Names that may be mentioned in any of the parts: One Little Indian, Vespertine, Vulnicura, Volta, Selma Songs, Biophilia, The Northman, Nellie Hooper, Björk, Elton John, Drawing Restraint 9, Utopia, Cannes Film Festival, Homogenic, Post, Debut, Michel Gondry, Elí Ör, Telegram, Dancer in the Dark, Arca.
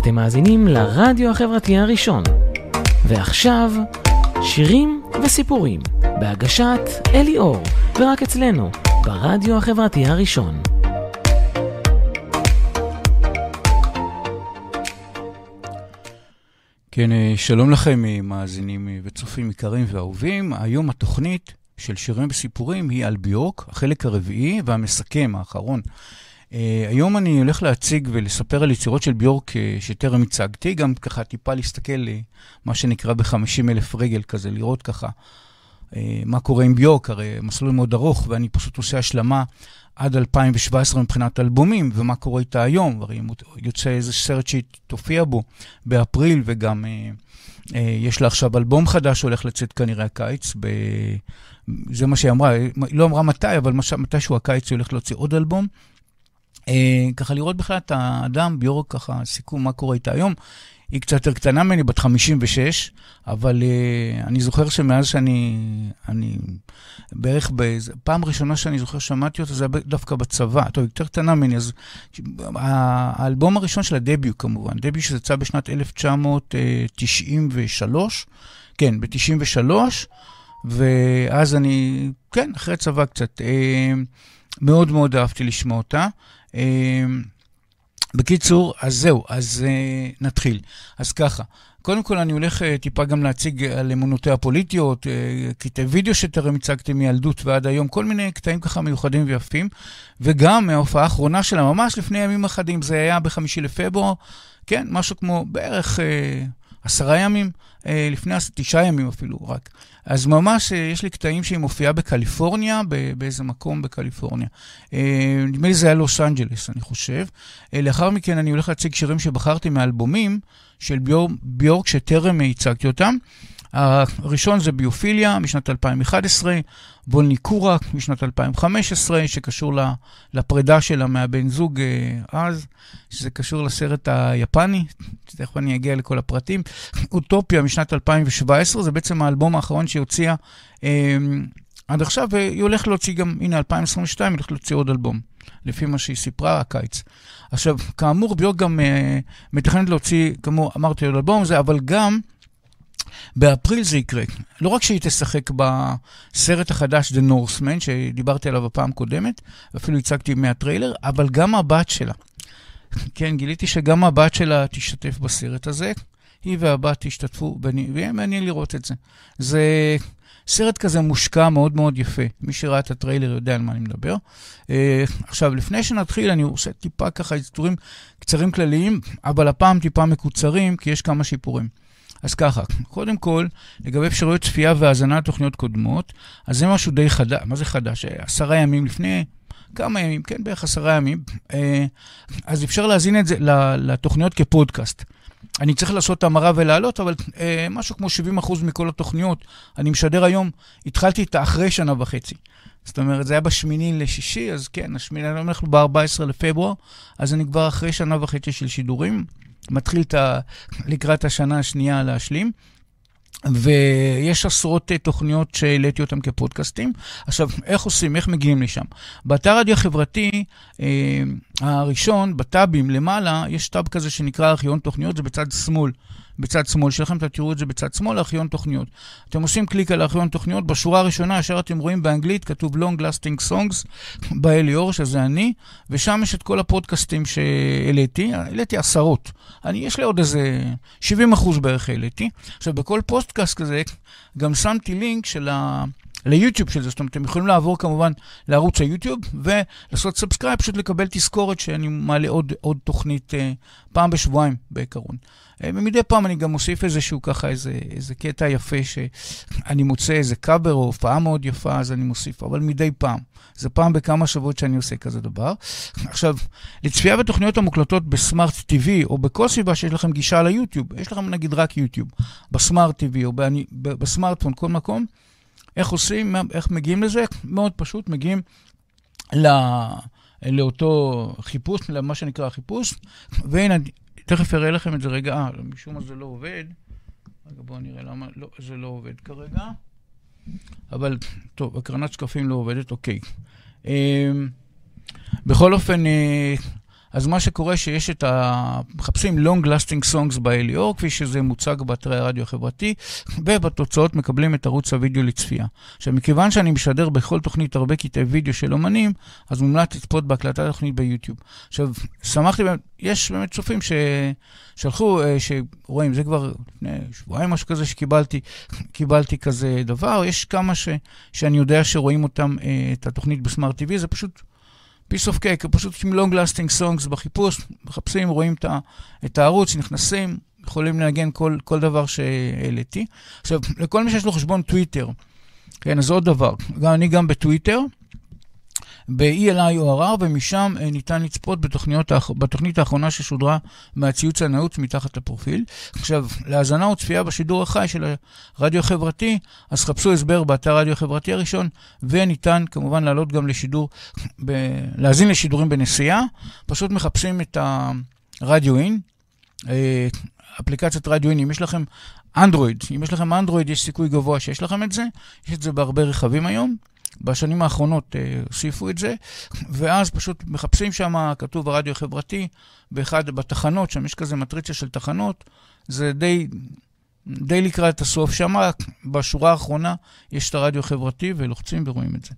אתם מאזינים לרדיו החברתי הראשון. ועכשיו, שירים וסיפורים, בהגשת אלי אור, ורק אצלנו, ברדיו החברתי הראשון. כן, שלום לכם מאזינים וצופים יקרים ואהובים. היום התוכנית של שירים וסיפורים היא על ביורק, החלק הרביעי והמסכם האחרון. היום אני הולך להציג ולספר על יצירות של ביורק שטרם הצגתי, גם ככה טיפה להסתכל מה שנקרא ב-50,000 רגל כזה, לראות ככה מה קורה עם ביורק, הרי מסלול מאוד ארוך ואני פשוט עושה השלמה עד 2017 מבחינת אלבומים, ומה קורה איתה היום, הרי יוצא איזה סרט שהיא תופיע בו באפריל, וגם יש לה עכשיו אלבום חדש שהולך לצאת כנראה הקיץ, זה מה שהיא אמרה, לא אמרה מתי, אבל מתישהו הקיץ היא הולך להוציא עוד אלבום, ככה לראות בכלל את האדם, ביורק ככה סיכום מה קורה איתה היום, היא קצת יותר קטנה ממני, בת 56, אבל אני זוכר שמאז שאני בערך, פעם ראשונה שאני זוכר שמעתי אותה, זה היה דווקא בצבא, טוב, יותר קטנה ממני, אז האלבום הראשון של הדביוט כמובן, דביוט שזה יצא בשנת 1993, כן, ב-93, ואז אני, כן, אחרי הצבא קצת, מאוד מאוד אהבתי לשמוע אותה, בקיצור, אז זהו, אז נתחיל. אז ככה, קודם כל אני הולך טיפה גם להציג על אמונותיה הפוליטיות, קטעי וידאו שתרם הצגתי מילדות ועד היום, כל מיני קטעים ככה מיוחדים ויפים, וגם ההופעה האחרונה שלה, ממש לפני ימים אחדים, זה היה ב-5 לפברואר, כן, משהו כמו בערך 10 ימים, לפני 9 ימים אפילו רק. אז ממש יש לי קטעים שהיא מופיעה בקליפורניה, באיזה מקום בקליפורניה. נדמה לי זה היה לוס אנג'לס, אני חושב. לאחר מכן אני הולך להציג שירים שבחרתי מאלבומים של ביורק שטרם הצגתי אותם. הראשון זה ביופיליה משנת 2011, וולניקורה משנת 2015, שקשור לפרידה שלה מהבן זוג אז, שזה קשור לסרט היפני, שתכף אני אגיע לכל הפרטים. אוטופיה משנת 2017, זה בעצם האלבום האחרון שהוציאה עד עכשיו, והיא הולכת להוציא גם, הנה 2022, היא הולכת להוציא עוד אלבום, לפי מה שהיא סיפרה, הקיץ. עכשיו, כאמור, ביורק גם מתכנת להוציא, כמו אמרתי, עוד אלבום זה, אבל גם באפריל זה יקרה. לא רק שהיא תשחק בסרט החדש The Northman, שדיברתי עליו הפעם קודמת, אפילו הצגתי מהטריילר, אבל גם הבת שלה. כן, גיליתי שגם הבת שלה תשתתף בסרט הזה. היא והבת תשתתפו, ויהיה מעניין לראות את זה. זה סרט כזה מושקע מאוד מאוד יפה. מי שראה את הטריילר יודע על מה אני מדבר. עכשיו, לפני שנתחיל, אני עושה טיפה ככה איתורים קצרים כלליים, אבל הפעם טיפה מקוצרים, כי יש כמה שיפורים. אז ככה, קודם כל, לגבי אפשרויות צפייה והזנה תוכניות קודמות, אז זה משהו די חדש, מה זה חדש? 10 ימים לפני, כמה ימים, כן, בערך 10 ימים, אז אפשר להזין את זה לתוכניות כפודקאסט. אני צריך לעשות המרה ולהעלות, אבל משהו כמו 70% מכל התוכניות, אני משדר היום, התחלתי את האחרי 1.5 שנה. זאת אומרת, זה היה ב8/6, אז כן, אנחנו ב-14 לפברואר, אז אני כבר אחרי 1.5 שנה של שידורים, מתחיל לקראת השנה השנייה להשלים, ויש עשרות תוכניות שהעליתי אותם כפודקאסטים. עכשיו, איך עושים? איך מגיעים לשם? באתר רדיו החברתי הראשון, בטאבים למעלה, יש טאב כזה שנקרא ארכיון תוכניות, זה בצד שמאל. בצד שמאל שלכם, אתם תראו את זה בצד שמאל, ארכיון תוכניות. אתם עושים קליק על ארכיון תוכניות, בשורה הראשונה, אשר אתם רואים באנגלית, כתוב Long Lasting Songs, באלי אור, שזה אני, ושם יש את כל הפודקאסטים שהעליתי 10. יש לי עוד איזה 70% בערך העליתי. עכשיו, בכל פודקאסט כזה, גם שמתי לינק של ליוטיוב של זה, זאת אומרת, אתם יכולים לעבור כמובן לערוץ היוטיוב, ולעשות סאבסקרייב, פשוט לקבל תזכורת שאני מעלה עוד תוכנית פעם בשבועיים בעיקרון. ומדי פעם אני גם מוסיף איזשהו ככה, איזה קטע יפה שאני מוצא איזה קאבר או הופעה מאוד יפה, אז אני מוסיף, אבל מדי פעם. זה פעם בכמה שבועות שאני עושה כזה דבר. עכשיו, לצפייה בתוכניות המוקלטות בסמארט TV, או בכל סביבה שיש לכם גישה ליוטיוב, יש לכם נגיד רק יוטיוב, בסמארט TV או בסמארטפון, כל מקום, איך עושים, איך מגיעים לזה? מאוד פשוט, מגיעים לאותו חיפוש, למה שנקרא חיפוש, והנה, תכף אראה לכם את זה רגע, משום מה זה לא עובד, רגע בואו נראה למה, לא, זה לא עובד כרגע, אבל טוב, הקרנת שקפים לא עובדת, אוקיי. בכל אופן, אז מה שקורה שיש את מחפשים long lasting songs באלי אור, כפי שזה מוצג באתרי הרדיו החברתי, ובתוצאות מקבלים את ערוץ הוידאו לצפייה. עכשיו, מכיוון שאני משדר בכל תוכנית הרבה קטעי וידאו של אומנים, אז מומלץ לצפות בהקלטת התוכנית ביוטיוב. עכשיו, שמחתי, יש באמת צופים ששלחו, שרואים, זה כבר לפני שבועיים משהו כזה שקיבלתי כזה דבר, יש כמה שאני יודע שרואים אותם, את התוכנית בסמארט TV, זה פשוט פיס אוף קייק, פשוט עם long lasting songs בחיפוש, מחפשים, רואים את הערוץ, נכנסים, יכולים לנגן כל דבר שהעליתי. עכשיו, לכל מי שיש לו חשבון טוויטר, כן, אז עוד דבר, אני גם בטוויטר, ב-ELI ORR, ומשם ניתן לצפות בתוכנית האחרונה ששודרה מהציוץ הנעוץ מתחת לפרופיל. עכשיו, להזנה וצפייה בשידור החי של הרדיו החברתי, אז חפשו הסבר באתר הרדיו החברתי הראשון, וניתן כמובן לעלות גם לשידור, להזין לשידורים בנסיעה, פשוט מחפשים את הרדיו-אין, אפליקציית רדיו-אין, אם יש לכם אנדרואיד, יש סיכוי גבוה שיש לכם את זה, יש את זה בהרבה רכבים היום, בשנים האחרונות הוסיפו את זה, ואז פשוט מחפשים שם, כתוב הרדיו החברתי, בתחנות, שם יש כזה מטריציה של תחנות, זה די לקראת הסוף, שם בשורה האחרונה יש את הרדיו החברתי, ולוחצים ורואים את זה.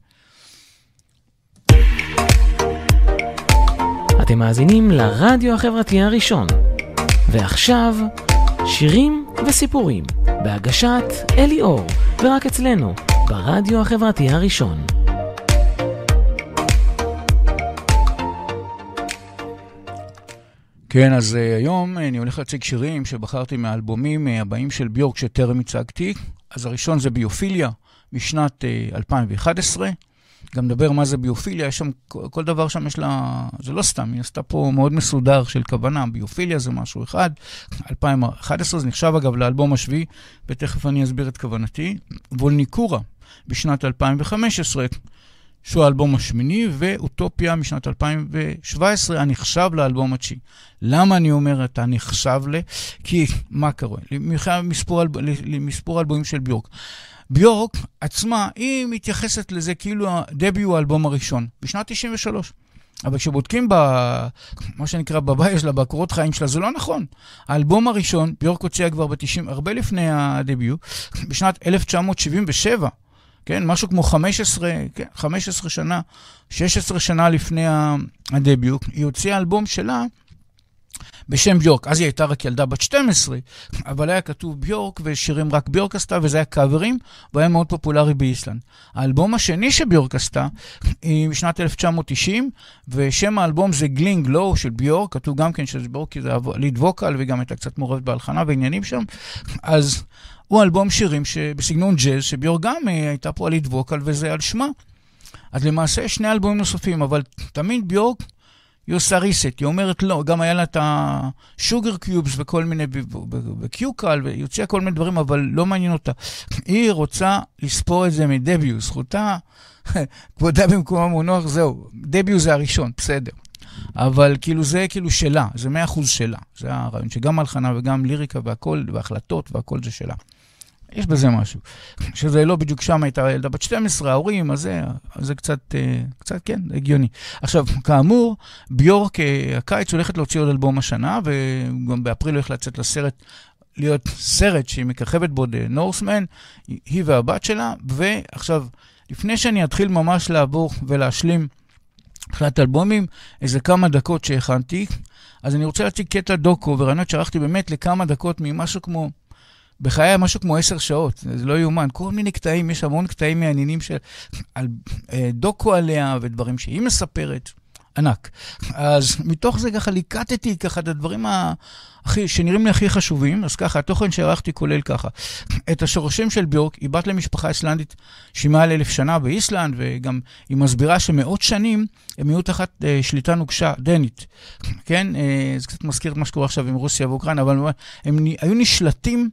אתם מאזינים לרדיו החברתי הראשון, ועכשיו שירים וסיפורים, בהגשת אלי אור, ורק אצלנו, ברדיו החברתי הראשון. כן, אז היום אני הולך להציג שירים שבחרתי מהאלבומים הבאים של ביורק שטרם הצגתי. אז הראשון זה ביופיליה משנת 2011. גם מדבר מה זה ביופיליה, יש שם, כל דבר שם יש לה, זה לא סתם, היא עשתה פה מאוד מסודר של כוונה, ביופיליה זה משהו אחד, 2011, זה נחשב אגב לאלבום השביעי, ותכף אני אסביר את כוונתי, וולניקורה בשנת 2015, שהוא האלבום השמיני, ואוטופיה משנת 2017, הנחשב לאלבום התשיעי. למה אני אומר את הנחשב ל? כי מה קורה? למספור אלבומים של ביורק. ביורק עצמה, היא מתייחסת לזה כאילו הדביוט הוא האלבום הראשון, בשנת 93. אבל כשבודקים מה שנקרא בבית שלה, בקורות חיים שלה, זה לא נכון. האלבום הראשון, ביורק הוציאה כבר ב-90, הרבה לפני הדביוט, בשנת 1977. כן, משהו כמו 15 שנה, 16 שנה לפני הדביוט, היא הוציאה אלבום שלה בשם ביורק. אז היא הייתה רק ילדה בת 12, אבל היה כתוב ביורק ושירים רק ביורק עשתה, וזה היה קאברים, והיה מאוד פופולרי באיסלנד. האלבום השני שביורק עשתה, היא בשנת 1990, ושם האלבום זה גלינג לואו של ביורק, כתוב גם כן שזה ביורק, כי זה ליד ווקל, וגם הייתה קצת מעורבת בהלחנה ועניינים שם, אז הוא אלבום שירים בסגנון ג'אז, שביורק גם הייתה פה ליד ווקל, וזה על שמה. אז למעשה שני אלבומים נוספים, אבל תמיד ביורק, היא עושה ריסט, היא אומרת לא, גם היה לה את השוגר קיובס וכל מיני, וקיוקל, והיא הוציאה כל מיני דברים, אבל לא מעניין אותה. היא רוצה לספור את זה מדביוט, זכותה, כבודה במקום המונח, זהו, דביוט זה הראשון, בסדר. אבל כאילו זה כאילו שלה, זה 100% שלה, זה הרעיון שגם הלחנה וגם ליריקה והכל, והחלטות והכל זה שלה. יש בזה משהו, שזה לא בדיוק שם הייתה ילדה בת 12, ההורים, אז זה קצת כן, הגיוני. עכשיו, כאמור, ביורק הקיץ הולכת להוציא עוד אלבום השנה, וגם באפריל הולכת לצאת לסרט, להיות סרט שהיא מככבת בו, The Northman, היא והבת שלה, ועכשיו, לפני שאני אתחיל ממש לעבור ולהשלים החלט אלבומים, איזה כמה דקות שהכנתי, אז אני רוצה להציג קטע דוקו, ורעיונות שערכתי באמת לכמה דקות ממשהו כמו, בחיי משהו כמו 10 שעות, זה לא יומן, כל מיני קטעים, יש המון קטעים מעניינים של דוקו עליה ודברים שהיא מספרת, ענק. אז מתוך זה ככה ליקטתי ככה את הדברים שנראים לי הכי חשובים, אז ככה, התוכן שערכתי כולל ככה. את השורשים של ביורק, היא בת למשפחה איסלנדית שמעל 1000 שנה באיסלנד, וגם היא מסבירה שמאות שנים הם יהיו תחת שליטה נוקשה דנית. כן, זה קצת מזכיר את מה שקורה עכשיו עם רוסיה ואוקראינה, אבל הם היו נשלטים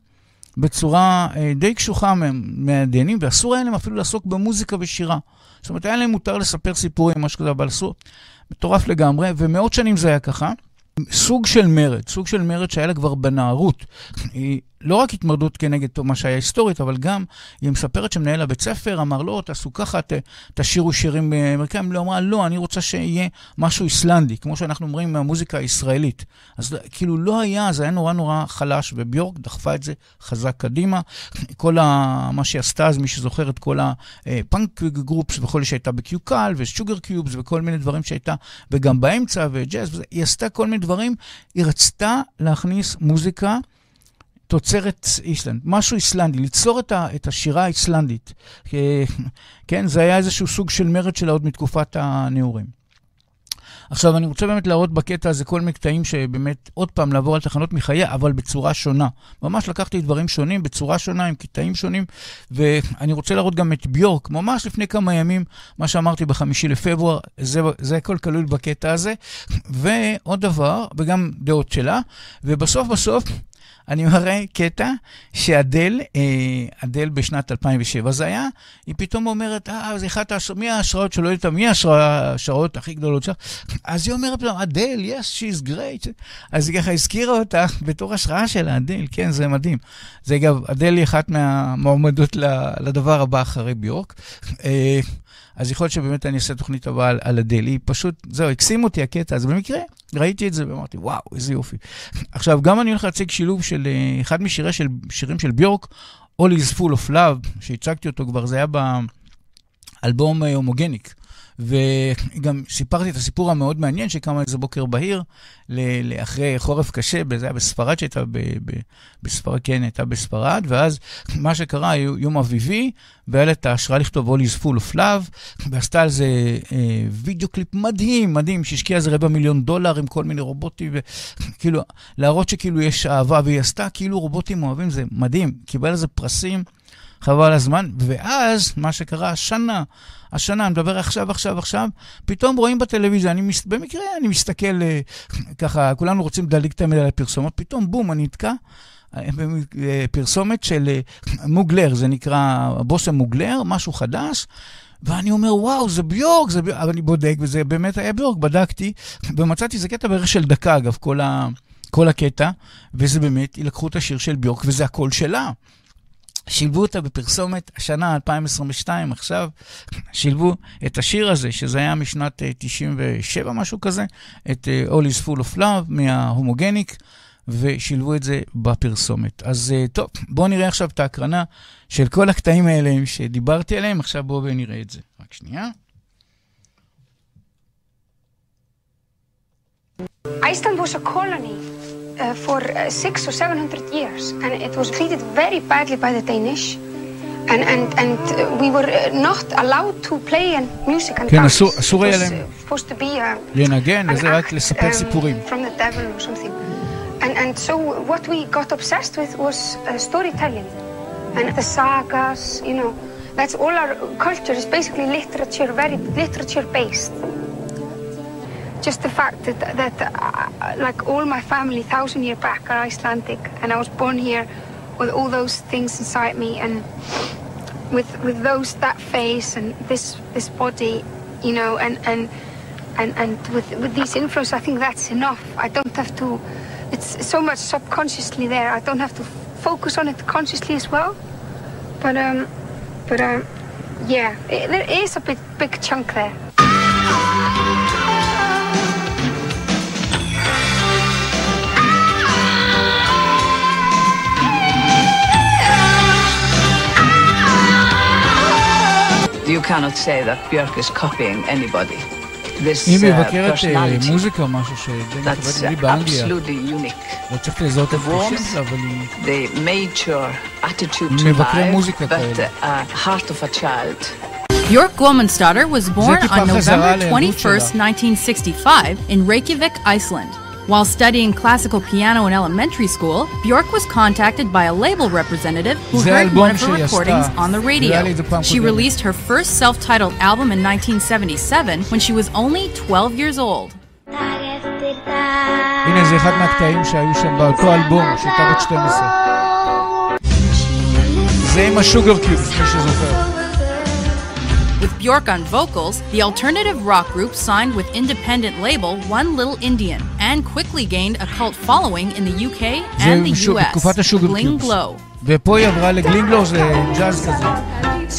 בצורה די קשוחה מהדיינים, ואסור היה להם אפילו לעסוק במוזיקה ושירה. זאת אומרת, היה להם מותר לספר סיפורים, משהו כזה, אבל אסור. מטורף לגמרי, ומאות שנים זה היה ככה. סוג של מרד שהיה לה כבר בנערות. לא רק התמרדות כנגד מה שהיה היסטורית, אבל גם היא מספרת שמנהל הבית ספר, אמר לו, תעשו ככה, תשירו שירים אמריקאים, לא אמרה, לא, אני רוצה שיהיה משהו איסלנדי, כמו שאנחנו אומרים מהמוזיקה הישראלית. אז כאילו לא היה, זה היה נורא נורא חלש, וביורק דחפה את זה חזק קדימה. כל מה שעשתה, אז מי שזוכר את כל הפאנק גרופס, וכל שהייתה בקיוקל, ושוגר קיובס, וכל מיני דברים שהייתה, וגם באמצע, וג'אז, היא עשתה כל מיני דברים, היא רצתה להכניס מוזיקה תוצרת איסלנד, משהו איסלנדי, ליצור את השירה האיסלנדית. כן, זה היה איזשהו סוג של מרד שלה עוד מתקופת הנאורים. עכשיו, אני רוצה באמת להראות בקטע הזה כל מיני קטעים שבאמת עוד פעם לעבור על תחנות מחייה, אבל בצורה שונה. ממש לקחתי דברים שונים, בצורה שונה, עם קטעים שונים, ואני רוצה להראות גם את ביורק, ממש לפני כמה ימים, מה שאמרתי ב5 לפברואר, זה הכל כלול בקטע הזה, ועוד דבר, וגם דעות שלה, ובסוף, אני מראה קטע שאדל, אדל בשנת 2007 זה היה, היא פתאום אומרת, זה אחת מההשראות שלא יודעת, מי ההשראות הכי גדולות שלך? אז היא אומרת פתאום, אדל, yes, she's great. אז היא ככה הזכירה אותך בתור השראה שלה, אדל, כן, זה מדהים. זה אגב, אדל היא אחת מהמועמדות לדבר הבא אחרי ביורק. אז יכול להיות שבאמת אני אעשה תוכנית הבאה על אדל. היא פשוט, זהו, הקסים אותי הקטע, אז במקרה ראיתי את זה ואמרתי, וואו, איזה יופי. עכשיו, גם אני הולך להציג שילוב של אחד משירים של ביורק, All is Full of Love, שהצגתי אותו כבר, זה היה באלבום הומוגניק. וגם סיפרתי את הסיפור המאוד מעניין, שקמה איזה בוקר בהיר, לאחרי חורף קשה, זה היה בספרד, שהייתה בספרד, כן, הייתה בספרד, ואז מה שקרה, יום אביבי, והיה לה את ההשראה לכתוב All is Full of Love, ועשתה על זה וידאו קליפ מדהים, מדהים, שהשקיע איזה $250,000 עם כל מיני רובוטים, וכאילו, להראות שכאילו יש אהבה, והיא עשתה כאילו רובוטים אוהבים, זה מדהים, קיבל איזה פרסים, חבל הזמן, ואז מה שקרה השנה, אני מדבר עכשיו, פתאום רואים בטלוויזיה, במקרה אני מסתכל ככה, כולנו רוצים לדליק תמיד על הפרסומות, פתאום בום, אני נתקע, פרסומת של מוגלר, זה נקרא בושם מוגלר, משהו חדש, ואני אומר, וואו, זה ביורק, אבל אני בודק, וזה באמת היה ביורק, בדקתי, ומצאתי זה קטע בערך של דקה, אגב, כל הקטע, וזה באמת, לקחו את השיר של ביורק, וזה הכל שלה. שילבו אותה בפרסומת השנה 2022, עכשיו שילבו את השיר הזה, שזה היה משנת 97, משהו כזה, את All is Full of Love מההומוגניק, ושילבו את זה בפרסומת. אז טוב, בואו נראה עכשיו את ההקרנה של כל הקטעים האלה שדיברתי עליהם, עכשיו בואו ונראה את זה. רק שנייה. Iceland was a colony. For 600 or 700 years, and it was treated very badly by the Danish, and we were not allowed to play and music and dance. It was supposed to be an act from the devil or something. And so what we got obsessed with was storytelling and the sagas. You know, that's all our culture is basically literature, very literature based. Just the fact that like all my family 1,000 years back are Icelandic, and I was born here with all those things inside me, and with those that face and this body, you know, and with these influences, I think that's enough. I don't have to. It's so much subconsciously there. I don't have to focus on it consciously as well. But yeah, there is a big chunk there. You cannot say that Björk is copying anybody. This personality, that's absolutely unique. The warmth, the mature attitude to life, but the heart of a child. Björk Guðmundsdóttir was born on November 21st, 1965 in Reykjavik, Iceland. While studying classical piano in elementary school, Björk was contacted by a label representative who heard one of her recordings on the radio. She released her first self-titled album in 1977 when she was only 12 years old. הנה זה אחד מהקטעים שהיו שם באותו אלבום, שהייתה בת 12. זה עם השוגר קיובס, מי שזוכר. With Björk on vocals, the alternative rock group signed with independent label One Little Indian and quickly gained a cult following in the UK and the US, Gling Glow. ופה היא עברה לגלינגלו, זה ג'אז כזה.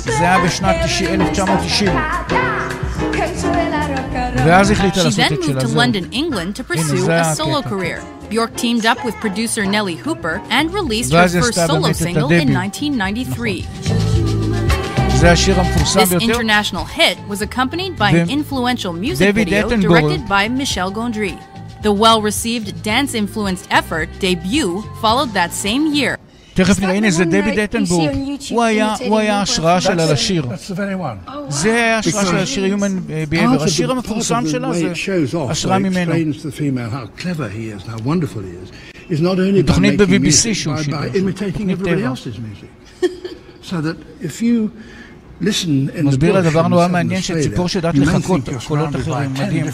זה היה בשנת 1990. ואז החליטה לעשות את שלה. She then moved to London, England to pursue a solo career. Björk teamed up with producer Nellie Hooper and released her first solo single in 1993. This international hit was accompanied by an influential music video directed by Michel Gondry. The well-received dance-influenced effort, Debut, followed that same year. תכף נראה, הנה זה דייוויד אטנבורג, הוא היה השראה שלה לשיר. זה היה השראה שלה לשיר Human Behavior, השיר המפורסם שלה זה השראה ממנו. תוכנית ב-BBC שהוא שיר, תוכנית טבע. מסביר לדבר נורא מעניין שציפור שדעת לחכות קולות אחרים, מדהים.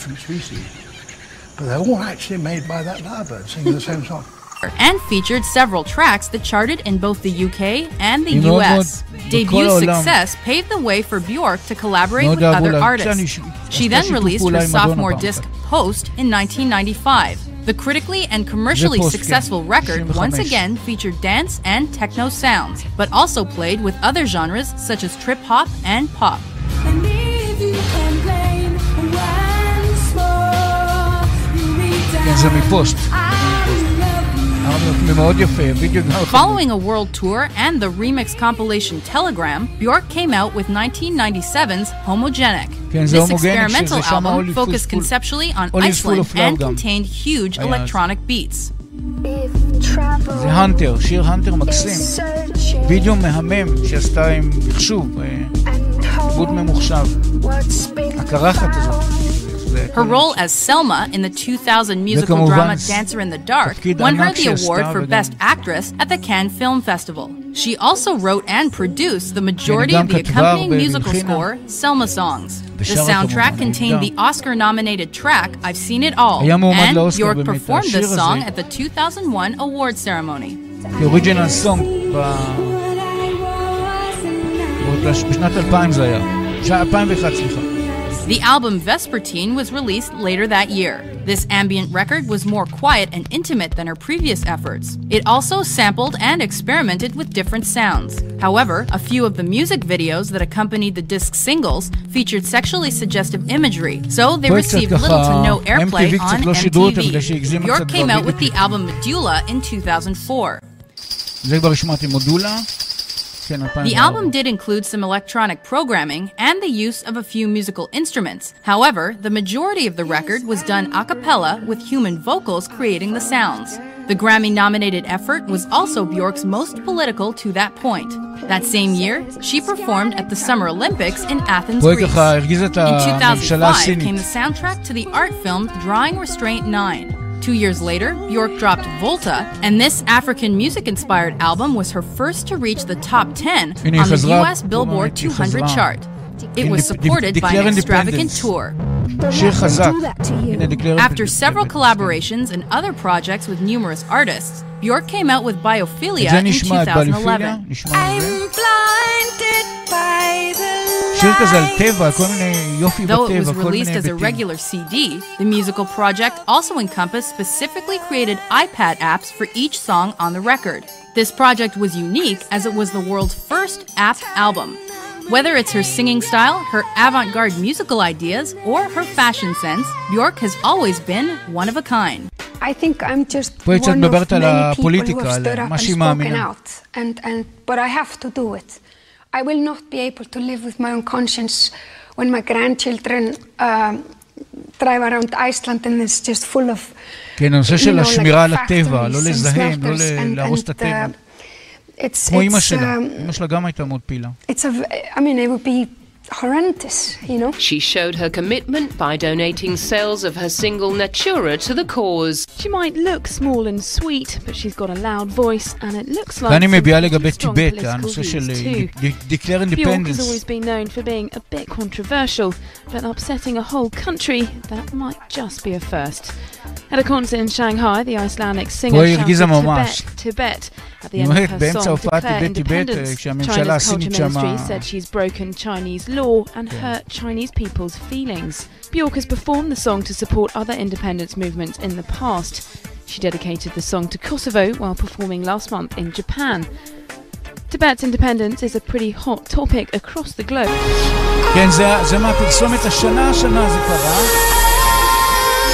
And featured several tracks that charted in both the UK and the US. Debut's success paved the way for Björk to collaborate with other artists. She then released her sophomore disc Post in 1995. The critically and commercially successful record once again featured dance and techno sounds, but also played with other genres such as trip hop and pop. Following a world tour and the remix compilation Telegram, Björk came out with 1997's Homogenic. This experimental album focused conceptually on Iceland and contained huge electronic beats. זה הנטר, שיר הנטר מקסים. וידאו מהמם שעשתה עם מחשוב, עיבוד ממוחשב. הקרחת הזאת. Her role as Selma in the 2000 musical drama Dancer in the Dark won her the award for Best Actress at the Cannes Film Festival. She also wrote and produced the majority of the accompanying musical score, Selma Songs. The soundtrack contained the Oscar-nominated track I've Seen It All, and Björk performed this song at the 2001 award ceremony. The original song בשנת 2001. The album Vespertine was released later that year. This ambient record was more quiet and intimate than her previous efforts. It also sampled and experimented with different sounds. However, a few of the music videos that accompanied the disc singles featured sexually suggestive imagery, so they received little to no airplay on MTV. Björk came out with the album Medúlla in 2004. The album did include some electronic programming and the use of a few musical instruments. However, the majority of the record was done a cappella with human vocals creating the sounds. The Grammy-nominated effort was also Björk's most political to that point. That same year, she performed at the Summer Olympics in Athens, Greece. In 2005 came the soundtrack to the art film Drawing Restraint 9. 2 years later, Björk dropped Volta, and this African music-inspired album was her first to reach the top 10 on the US Billboard 200 chart. It was supported by an extravagant tour. After several collaborations and other projects with numerous artists, Björk came out with Biophilia in 2011. Though it was released as a regular CD, the musical project also encompassed specifically created iPad apps for each song on the record. This project was unique as it was the world's first app album. Whether it's her singing style, her avant-garde musical ideas, or her fashion sense, Björk has always been one of a kind. I think I'm just one of many people who have stood up and spoken out, but I have to do it. I will not be able to live with my own conscience when my grandchildren drive around Iceland and it's just full of, you know, like factories and smelters and I mean, it would be horrendous, you know. She showed her commitment by donating sales of her single Natura to the cause. She might look small and sweet, but she's got a loud voice and it looks like she's got strong political views too. Björk has always been known for being a bit controversial, but upsetting a whole country, that might just be a first. At a concert in Shanghai, the Icelandic singer shouted Tibet, Tibet, נוהג באמצע הופעת בטיבט כשהממשלה הסינית שמה. Björk has performed the song to support other independence movements in the past. She dedicated the song to Kosovo while performing last month in Japan. Tibet's independence is a pretty hot topic across the globe. כן, זה מהפרסומת השנה זה קרה.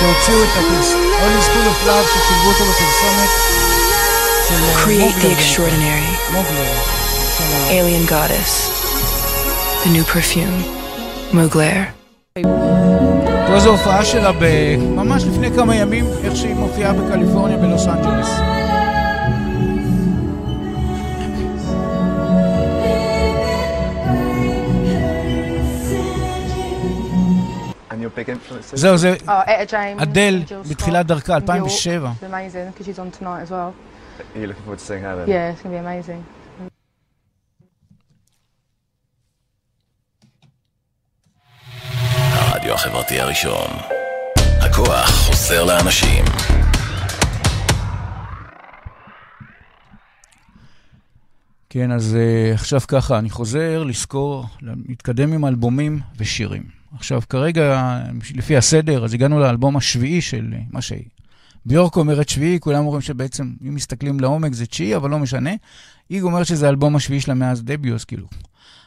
שהוציאו את הפרסומת, Only School of Love ששילבו אותו בפרסומת של Create the Extraordinary, Alien Goddess, The New Perfume, Mugler. פה זו הופעה שלה ממש לפני כמה ימים, איך שהיא מופיעה בקליפורניה, בלוס אנג'לס. זהו, זה אדל בתחילת דרכה, 2007. הרדיו החברתי הראשון. הכוח עוזר לאנשים. כן, אז עכשיו ככה, אני חוזר לזכור, להתקדם עם אלבומים ושירים. עכשיו כרגע, לפי הסדר, אז הגענו לאלבום השביעי של מה שהיא. ביורק אומרת שביעי, כולם אומרים שבעצם, אם מסתכלים לעומק זה תשיעי, אבל לא משנה. היא אומרת שזה האלבום השביעי שלה מאז דביוט, אז כאילו.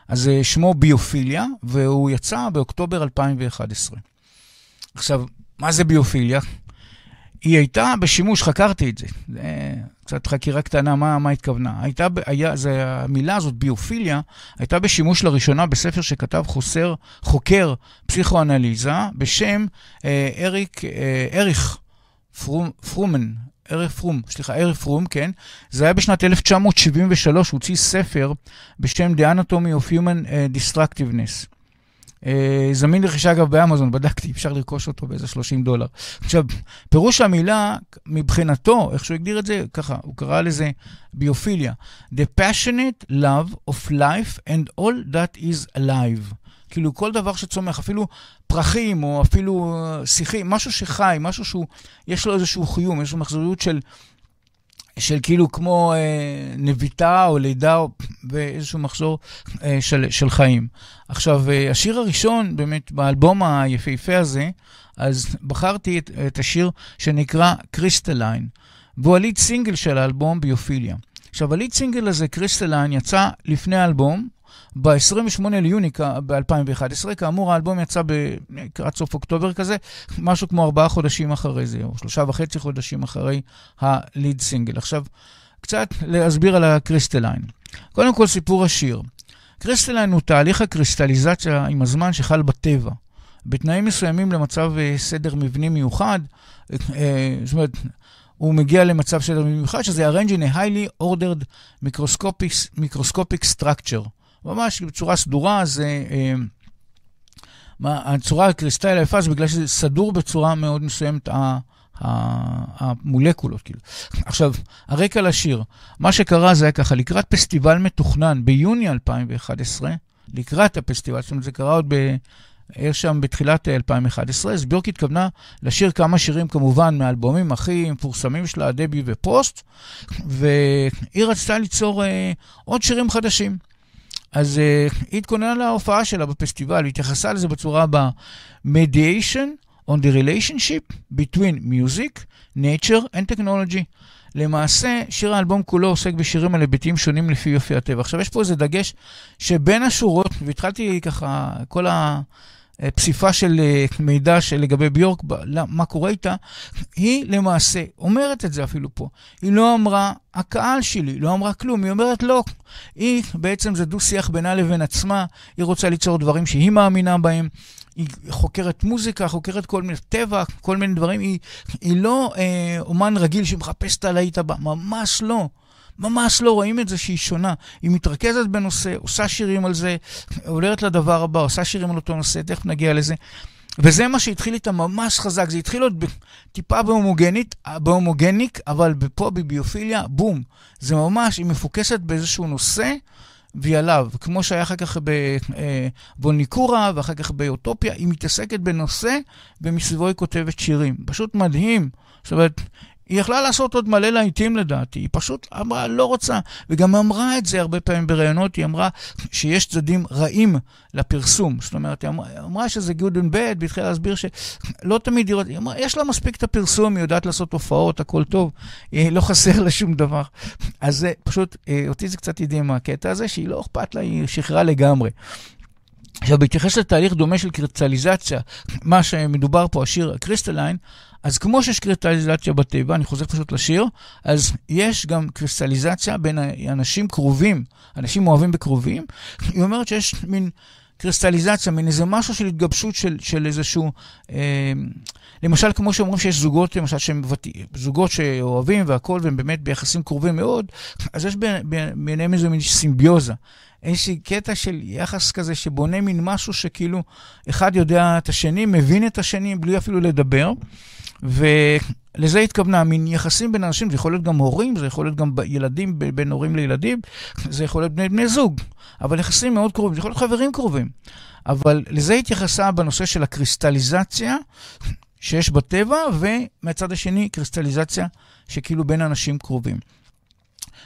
אז שמו ביופיליה, והוא יצא באוקטובר 2011. עכשיו, מה זה ביופיליה? היא הייתה בשימוש, חקרתי את זה. זה קצת חקירה קטנה, מה התכוונה? המילה הזאת, ביופיליה, הייתה בשימוש לראשונה בספר שכתב חוקר פסיכואנליזה, בשם אריך פרום, כן. זה היה בשנת 1973, הוא הוציא ספר בשם The Anatomy of Human Destructiveness. זמין לרכישה אגב באמזון, בדקתי, אפשר לרכוש אותו באיזה $30. עכשיו, פירוש המילה, מבחינתו, איך שהוא הגדיר את זה, ככה, הוא קרא לזה ביופיליה. The passionate love of life and all that is alive. כאילו כל דבר שצומח, אפילו פרחים או אפילו שיחים, משהו שחי, משהו שהוא, יש לו איזשהו חיום, יש לו מחזוריות של כאילו כמו נביטה או לידה או באיזשהו מחזור של חיים. עכשיו, השיר הראשון באמת באלבום היפהפה הזה, אז בחרתי את השיר שנקרא קריסטליין, והוא הליד סינגל של האלבום ביופיליה. עכשיו, הליד סינגל הזה, קריסטליין, יצא לפני האלבום, ב-28 ליוני ב-2011, כאמור האלבום יצא בקראת סוף אוקטובר כזה, משהו כמו 4 חודשים אחרי זה, או 3.5 חודשים אחרי הליד סינגל. עכשיו, קצת להסביר על הקריסטליין. קודם כל סיפור השיר. קריסטליין הוא תהליך הקריסטליזציה עם הזמן שחל בטבע. בתנאים מסוימים למצב סדר מבני מיוחד, זאת אומרת, הוא מגיע למצב סדר מבני מיוחד, שזה arrange in a highly ordered microscopic structure. ממש בצורה סדורה, זה, הצורה הקריסטל היפה זה בגלל שזה סדור בצורה מאוד מסוימת המולקולות. כאילו. עכשיו, הרקע לשיר, מה שקרה זה היה ככה, לקראת פסטיבל מתוכנן ביוני 2011, לקראת הפסטיבל, זאת אומרת זה קרה עוד שם בתחילת 2011, אז ביורק התכוונה לשיר כמה שירים כמובן מהאלבומים הכי מפורסמים שלה, דבי ופוסט, והיא רצתה ליצור עוד שירים חדשים. אז היא התכוננה להופעה שלה בפסטיבל, היא התייחסה לזה בצורה הבאה, mediation on the relationship between music, nature and technology. למעשה, שיר האלבום כולו עוסק בשירים על היבטים שונים לפי יופי הטבע. עכשיו, יש פה איזה דגש שבין השורות, והתחלתי ככה, כל הפסיפה של מידע שלגבי ביורק, מה קורה איתה, היא למעשה אומרת את זה אפילו פה. היא לא אמרה, הקהל שלי, לא אמרה כלום, היא אומרת לא. היא בעצם זה דו שיח בינה לבין עצמה, היא רוצה ליצור דברים שהיא מאמינה בהם, היא חוקרת מוזיקה, חוקרת כל מיני טבע, כל מיני דברים, היא לא אומן רגיל שמחפש תלהיט הבא, ממש לא. ממש לא רואים את זה שהיא שונה. היא מתרכזת בנושא, עושה שירים על זה, עולרת לדבר הבא, עושה שירים על אותו נושא, תכף נגיע לזה. וזה מה שהתחיל איתה ממש חזק. זה התחיל עוד טיפה בהומוגניק, אבל פה בביופיליה, בום. זה ממש, היא מפוקסת באיזשהו נושא, והיא עליו. כמו שהיה אחר כך בווניקורה, ואחר כך באוטופיה, היא מתעסקת בנושא, ומסביבו היא כותבת שירים. פשוט מדהים. זאת אומרת, היא יכלה לעשות עוד מלא לעיתים לדעתי, היא פשוט אמרה לא רוצה, וגם אמרה את זה הרבה פעמים ברעיונות, היא אמרה שיש צדדים רעים לפרסום, זאת אומרת, היא אמרה שזה good and bad, והתחילה להסביר שלא תמיד היא אמרה, יש לה מספיק את הפרסום, היא יודעת לעשות הופעות, הכל טוב, היא לא חסר לה שום דבר, אז זה פשוט, אותי זה קצת ידעים מהקטע הזה, שהיא לא אכפת לה, היא שחררה לגמרי. עכשיו, בהתייחס לתהליך דומה של קריסטליזציה, מה שמדובר פה, השיר קריסטליין, אז כמו שיש קריסטליזציה בטבע, אני חוזר פשוט לשיר, אז יש גם קריסטליזציה בין אנשים קרובים, אנשים אוהבים בקרובים, היא אומרת שיש מין קריסטליזציה, מין איזה משהו של התגבשות של איזשהו, למשל כמו שאומרים שיש זוגות, למשל שהם זוגות שאוהבים והכל, והם באמת ביחסים קרובים מאוד, אז יש ביניהם איזו מין סימביוזה, איזשהו קטע של יחס כזה שבונה מין משהו שכאילו אחד יודע את השני, מבין את השני בלי אפילו לדבר, ולזה התכוונה, מין יחסים בין אנשים, זה יכול להיות גם הורים, זה יכול להיות גם ילדים, בין הורים לילדים, זה יכול להיות בני זוג, אבל יחסים מאוד קרובים, זה יכול להיות חברים קרובים, אבל לזה התייחסה בנושא של הקריסטליזציה שיש בטבע, ומהצד השני קריסטליזציה שכאילו בין אנשים קרובים.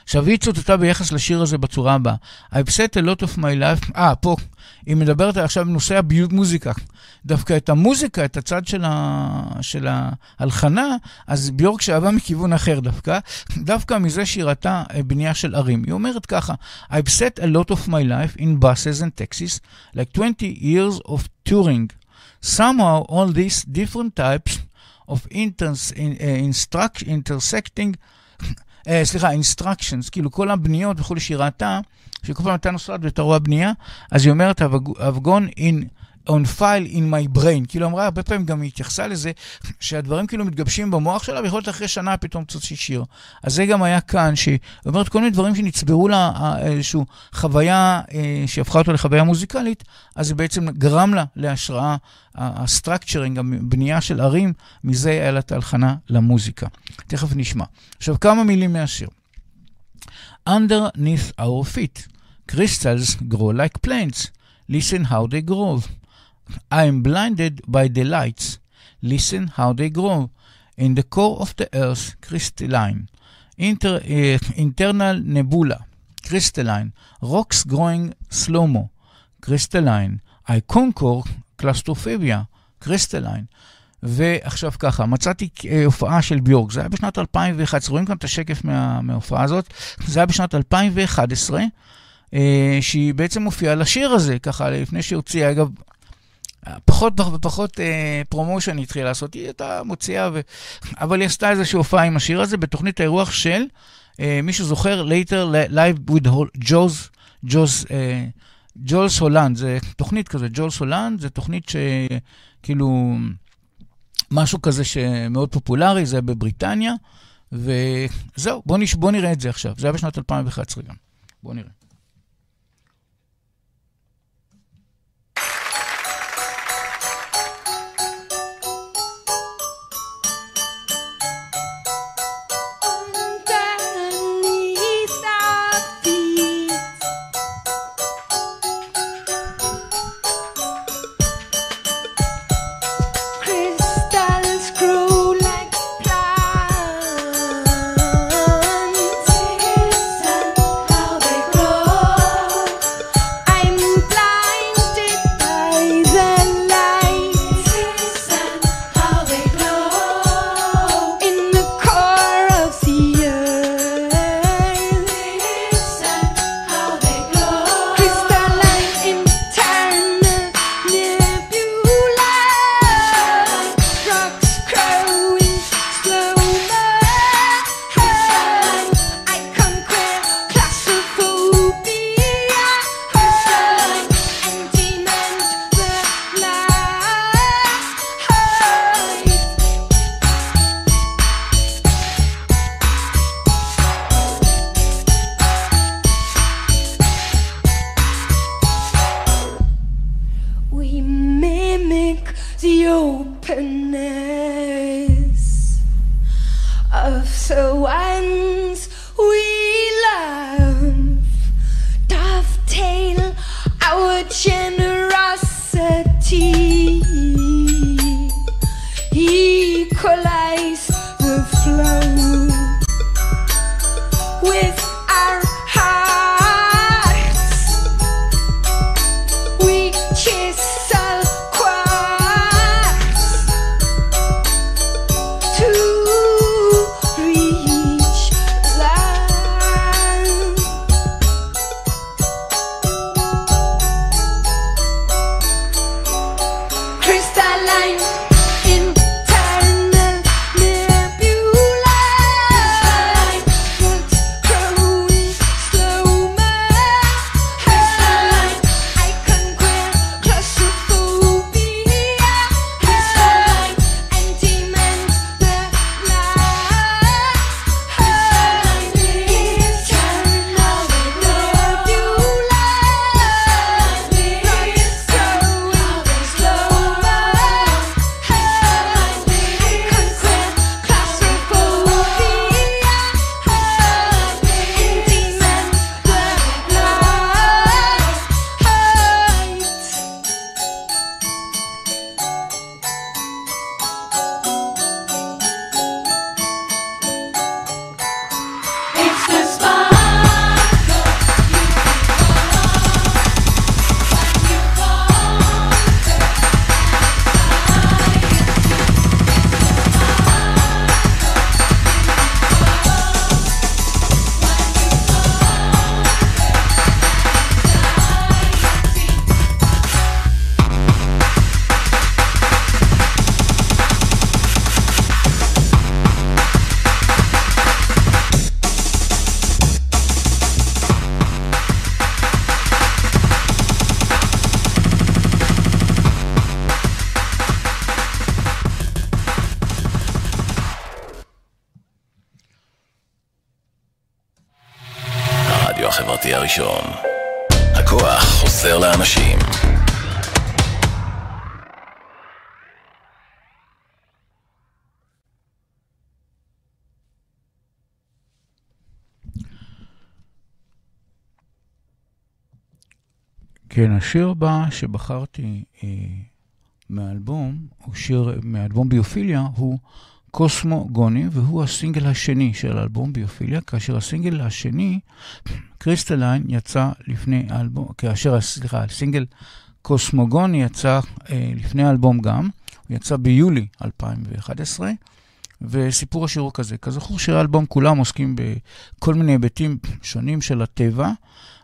שהיא צוטטה ביחס לשיר הזה בצורה הבאה. I upset a lot of my life. פה, היא מדברת עכשיו בנושא המוזיקה. דווקא את המוזיקה, את הצד של ההלחנה, אז ביורק שאהבה מכיוון אחר דווקא מזה שירתה בנייה של ערים. היא אומרת ככה, I upset a lot of my life in buses and taxis, like 20 years of touring. Somehow all these different types of intersecting instructions, כאילו כל הבניות וכל שיראתה, שכל פעם אתה נוסעת ואתה רואה בנייה, אז היא אומרת, I've gone on file in my brain, כאילו אמרה, הרבה פעמים גם היא התייחסה לזה, שהדברים כאילו מתגבשים במוח שלה, ויכולת אחרי שנה פתאום תוציא שיר. אז זה גם היה כאן, שהיא אומרת, כל מיני דברים שנצברו לה איזושהי חוויה, שהפכה אותה לחוויה מוזיקלית, אז זה בעצם גרם לה להשראה, הסטרקצ'רינג, הבנייה של ערים, מזה היה לה תלחנה למוזיקה. תכף נשמע. עכשיו, כמה מילים מהשיר. Underneath our feet, crystals grow like plants. Listen how they grow. I'm blinded by the lights. Listen how they grow. In the core of the earth, crystalline. Internal nebula, crystalline. Rocks growing slow-mo, crystalline. I conquer קלסטרופוביה, קריסטליין. ועכשיו ככה, מצאתי הופעה של ביורק, זה היה בשנת 2011, רואים כאן את השקף מההופעה הזאת, זה היה בשנת 2011, שהיא בעצם הופיעה לשיר הזה, ככה לפני שהוציאה, אגב, פחות פרומושן היא התחילה לעשות, היא הייתה מוציאה, אבל היא עשתה איזושהי הופעה עם השיר הזה, בתוכנית האירוח של, מישהו זוכר, later live with Jools, ג'ולס הולנד, זה תוכנית כזה, ג'ולס הולנד, זה תוכנית שכאילו משהו כזה שמאוד פופולרי, זה בבריטניה, וזהו, בוא נראה את זה עכשיו, זה היה בשנת 2011 גם, בוא נראה. Equalize the flow. flow with our hearts. We chisel quartz to reach love. Crystalline. כן, השיר הבא שבחרתי מהאלבום ביופיליה הוא קוסמוגוני, והוא הסינגל השני של האלבום ביופיליה, כאשר הסינגל השני, קריסטליין, יצא לפני האלבום, הסינגל קוסמוגוני יצא לפני האלבום גם, הוא יצא ביולי 2011, וסיפור השיר הוא כזה. כזכור, שירי האלבום כולם עוסקים בכל מיני היבטים שונים של הטבע,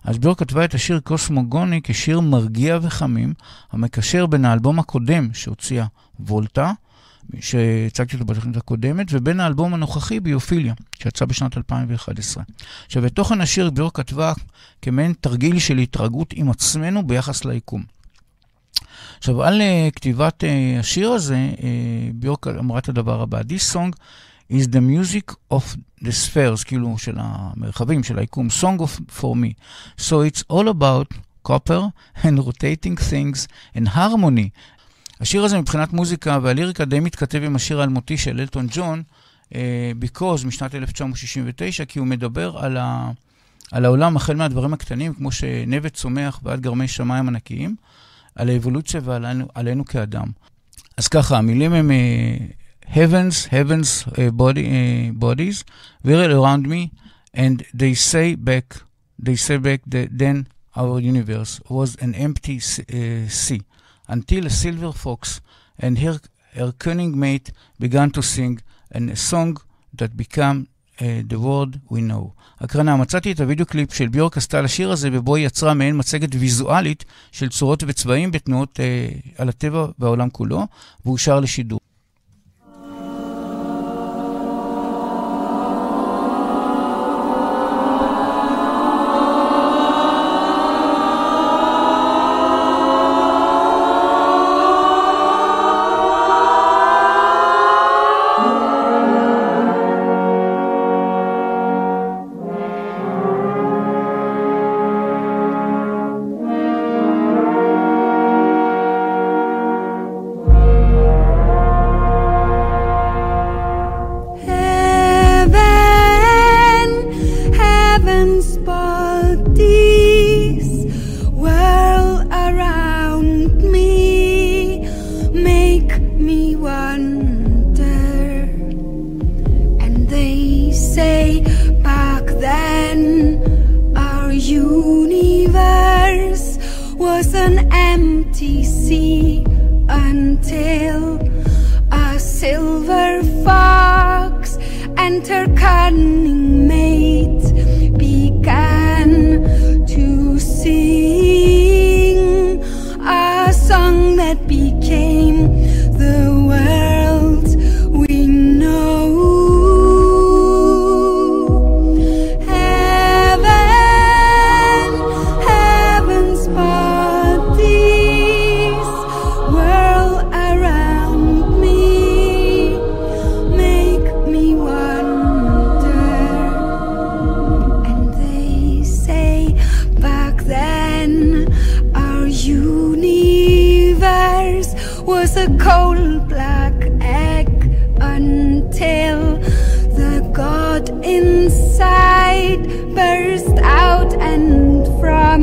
אז ביורק כתבה את השיר קוסמוגוני כשיר מרגיע וחמים, המקשר בין האלבום הקודם שהוציאה וולטה, שהצגתי אותו בתוכנית הקודמת, ובין האלבום הנוכחי ביופיליה, שיצא בשנת 2011. עכשיו, בתוכן השיר ביורק כתבה כמעין תרגיל של התרגעות עם עצמנו ביחס ליקום. עכשיו, על כתיבת השיר הזה, ביורק אמרה את הדבר הבא, This song is the music of the spheres, כאילו של המרחבים, של היקום, song of, for me. So it's all about copper and rotating things and harmony. השיר הזה מבחינת מוזיקה והליריקה די מתכתב עם השיר האלמותי של אלטון ג'ון, because משנת 1969, כי הוא מדבר על על העולם החל מהדברים הקטנים, כמו שנבט צומח ועד גרמי שמיים ענקיים, על האבולוציה ועלינו כאדם. אז ככה, המילים הם heavens, bodies, whirl around me, and they say back that then our universe was an empty sea, until a silver fox and her cunning mate began to sing, and a song that became the world we know. הקרנה, מצאתי את הוידאו קליפ של ביורק עשתה לשיר הזה, ובו היא יצרה מעין מצגת ויזואלית של צורות וצבעים בתנועות על הטבע והעולם כולו, והוא שר לשידור. say back then, our universe was an empty sea until a silver fox and her cunning mate began to sing a song that became the world we know. The cold black egg until the god inside burst out, and from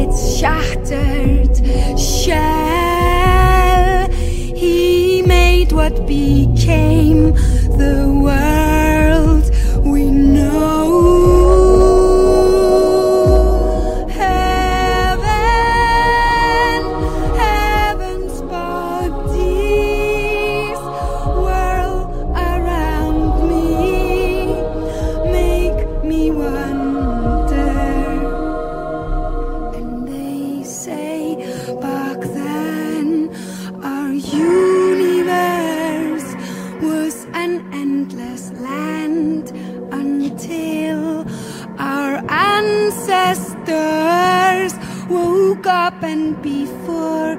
its shattered shell he made what became the world we know. And before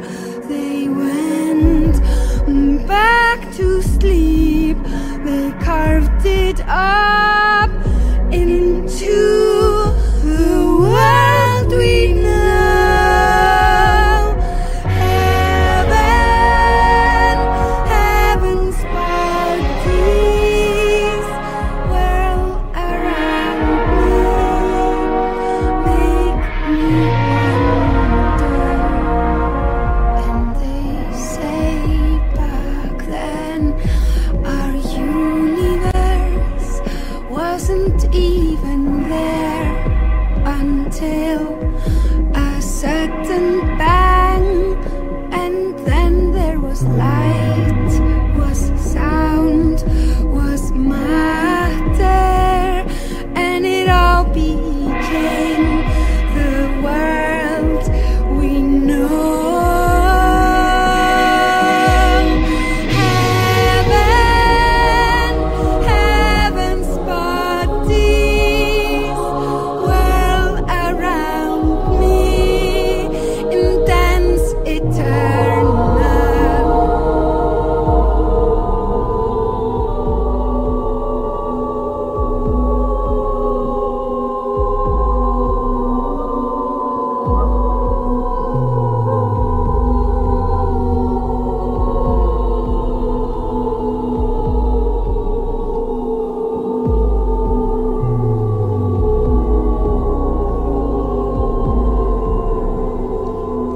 they went back to sleep, they carved it up into the world we know. Heaven, heaven's bodies, whirl around me, make me. Even there until a certain bang, and then there was light, was sound, was matter, and it all became the world we know.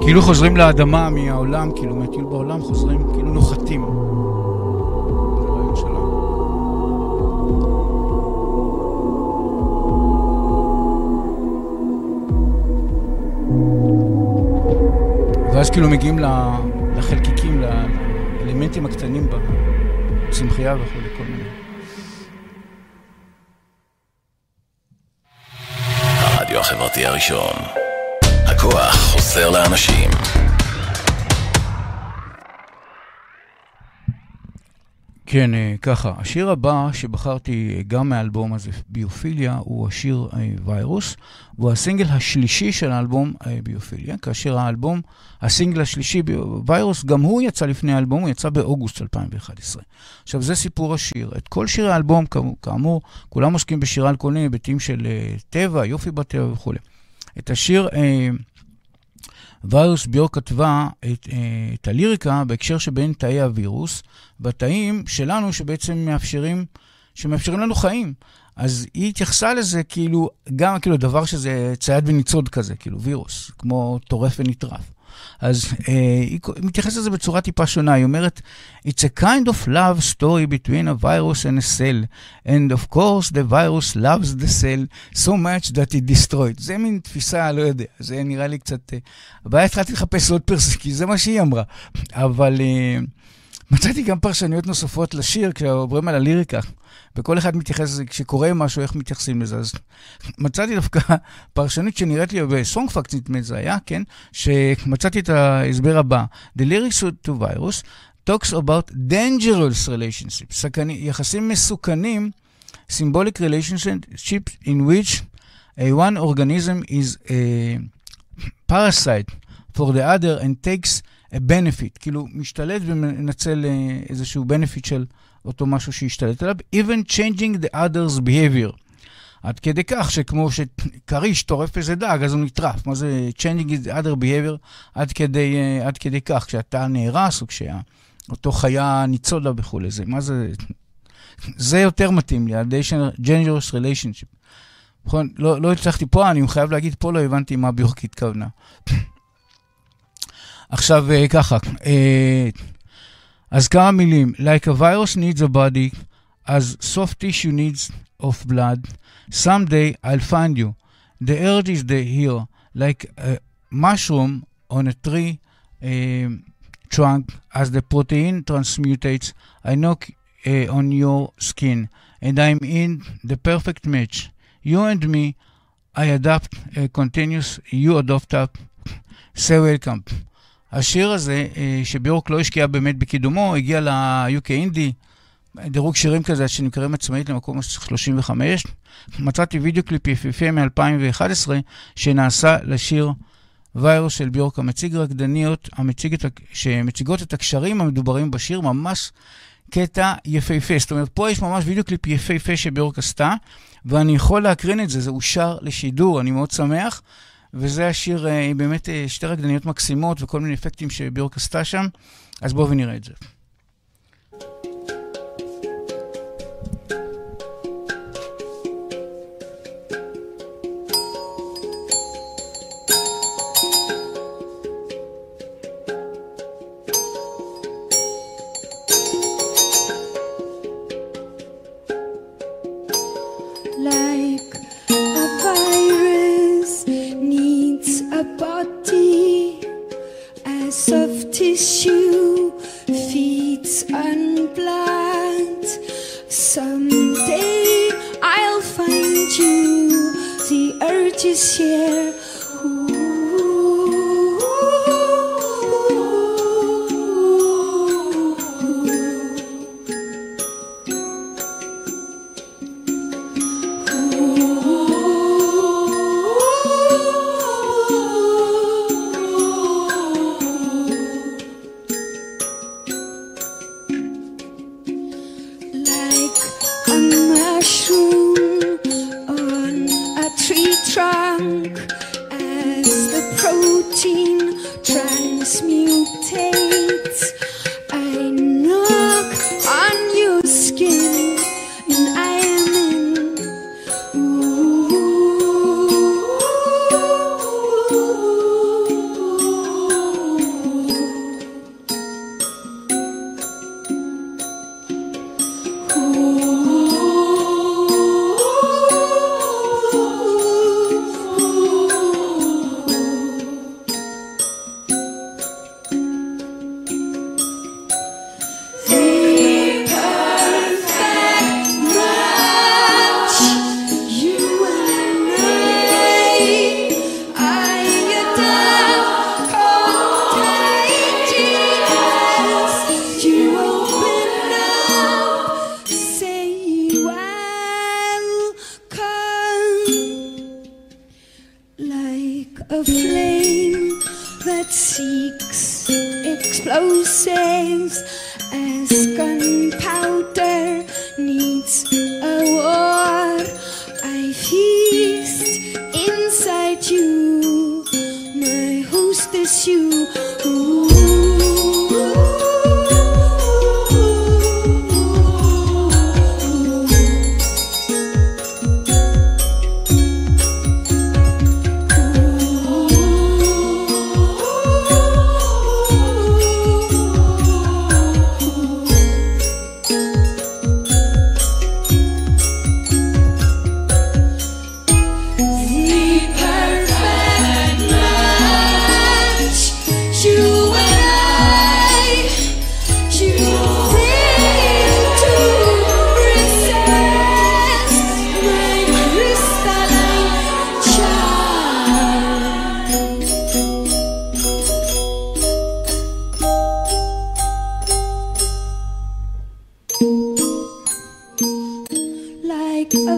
כאילו חוזרים לאדמה מהעולם, כאילו מטיל בעולם, חוזרים, כאילו נוחתים. זה רעיון שלנו. ואז כאילו מגיעים לחלקיקים, לאלמנטים הקטנים בצמחייה וכו' לכל מיני. הרדיו החברתי הראשון. הכוח עוזר לאנשים. כן, ככה. השיר הבא שבחרתי גם מהאלבום הזה, ביופיליה, הוא השיר ויירוס. הוא הסינגל השלישי של האלבום ביופיליה, כאשר האלבום, הסינגל השלישי ויירוס, גם הוא יצא לפני האלבום, הוא יצא באוגוסט 2011. עכשיו, זה סיפור השיר. את כל שירי האלבום, כאמור, כולם עוסקים בשירה על כל מיני היבטים של טבע, יופי בטבע וכו'. את השיר וירוס ביורק כתבה את הליריקה בהקשר שבין תאי הווירוס בתאים שלנו שבעצם שמאפשרים לנו חיים. אז היא התייחסה לזה כאילו, גם כאילו דבר שזה צייד וניצוד כזה, כאילו וירוס, כמו טורף ונטרף. אז היא מתייחסת לזה בצורה טיפה שונה, היא אומרת, It's a kind of love story between a virus and a cell, and of course the virus loves the cell so much that it destroyed. זה מין תפיסה, לא יודע, זה נראה לי קצת, הבעיה התחלתי לחפש עוד פרס, כי זה מה שהיא אמרה, אבל מצאתי גם פרשניות נוספות לשיר, כשעוברים על הליריקה, וכל אחד מתייחס לזה, כשקורה משהו, איך מתייחסים לזה. אז מצאתי דווקא פרשנית שנראית לי, וסונג פאקט נתמת זה היה, כן? שמצאתי את ההסבר הבא. The lyrics to virus talks about dangerous relationships, יחסים מסוכנים, symbolic relationships in which one organism is a parasite for the other and takes benefit, כאילו משתלט ומנצל איזשהו benefit של אותו משהו שהשתלט עליו, even changing the other's behavior. עד כדי כך שכמו שקריש טורף איזה דג, אז הוא נטרף. מה זה changing the other behavior? עד כדי כך, כשאתה נהרס או כשאותו חיה ניצוד לה בכל איזה. מה זה? זה יותר מתאים לי, dangerous relationship. נכון, לא הצלחתי פה, אני חייב להגיד פה לא הבנתי מה ביורק התכוונה. עכשיו ככה, אז כמה מילים, like a virus needs a body, as soft tissue needs of blood, someday I'll find you, the earth is here, like a mushroom on a tree trunk, as the protein transmutates, I knock on your skin, and I'm in the perfect match, you and me, I adapt continuous, you adopt up, say welcome. השיר הזה, שביורק לא השקיעה באמת בקידומו, הגיע ל-UK אינדי, דירוג שירים כזה שנקראים עצמאית למקום 35. מצאתי וידאו קליפ יפיפה מ-2011 שנעשה לשיר וירוס של ביורק, המציג רקדניות, שמציגות את הקשרים המדוברים בשיר, ממש קטע יפהפה. זאת אומרת, פה יש ממש וידאו קליפ יפהפה שביורק עשתה, ואני יכול להקרין את זה, זה אושר לשידור, אני מאוד שמח. וזה השיר, היא באמת שתי רקדניות מקסימות וכל מיני אפקטים שביורק עשתה שם, אז בואו ונראה את זה.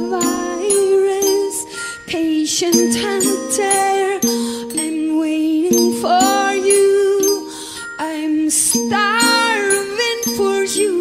virus, patient and tear. I'm waiting for you, I'm starving for you.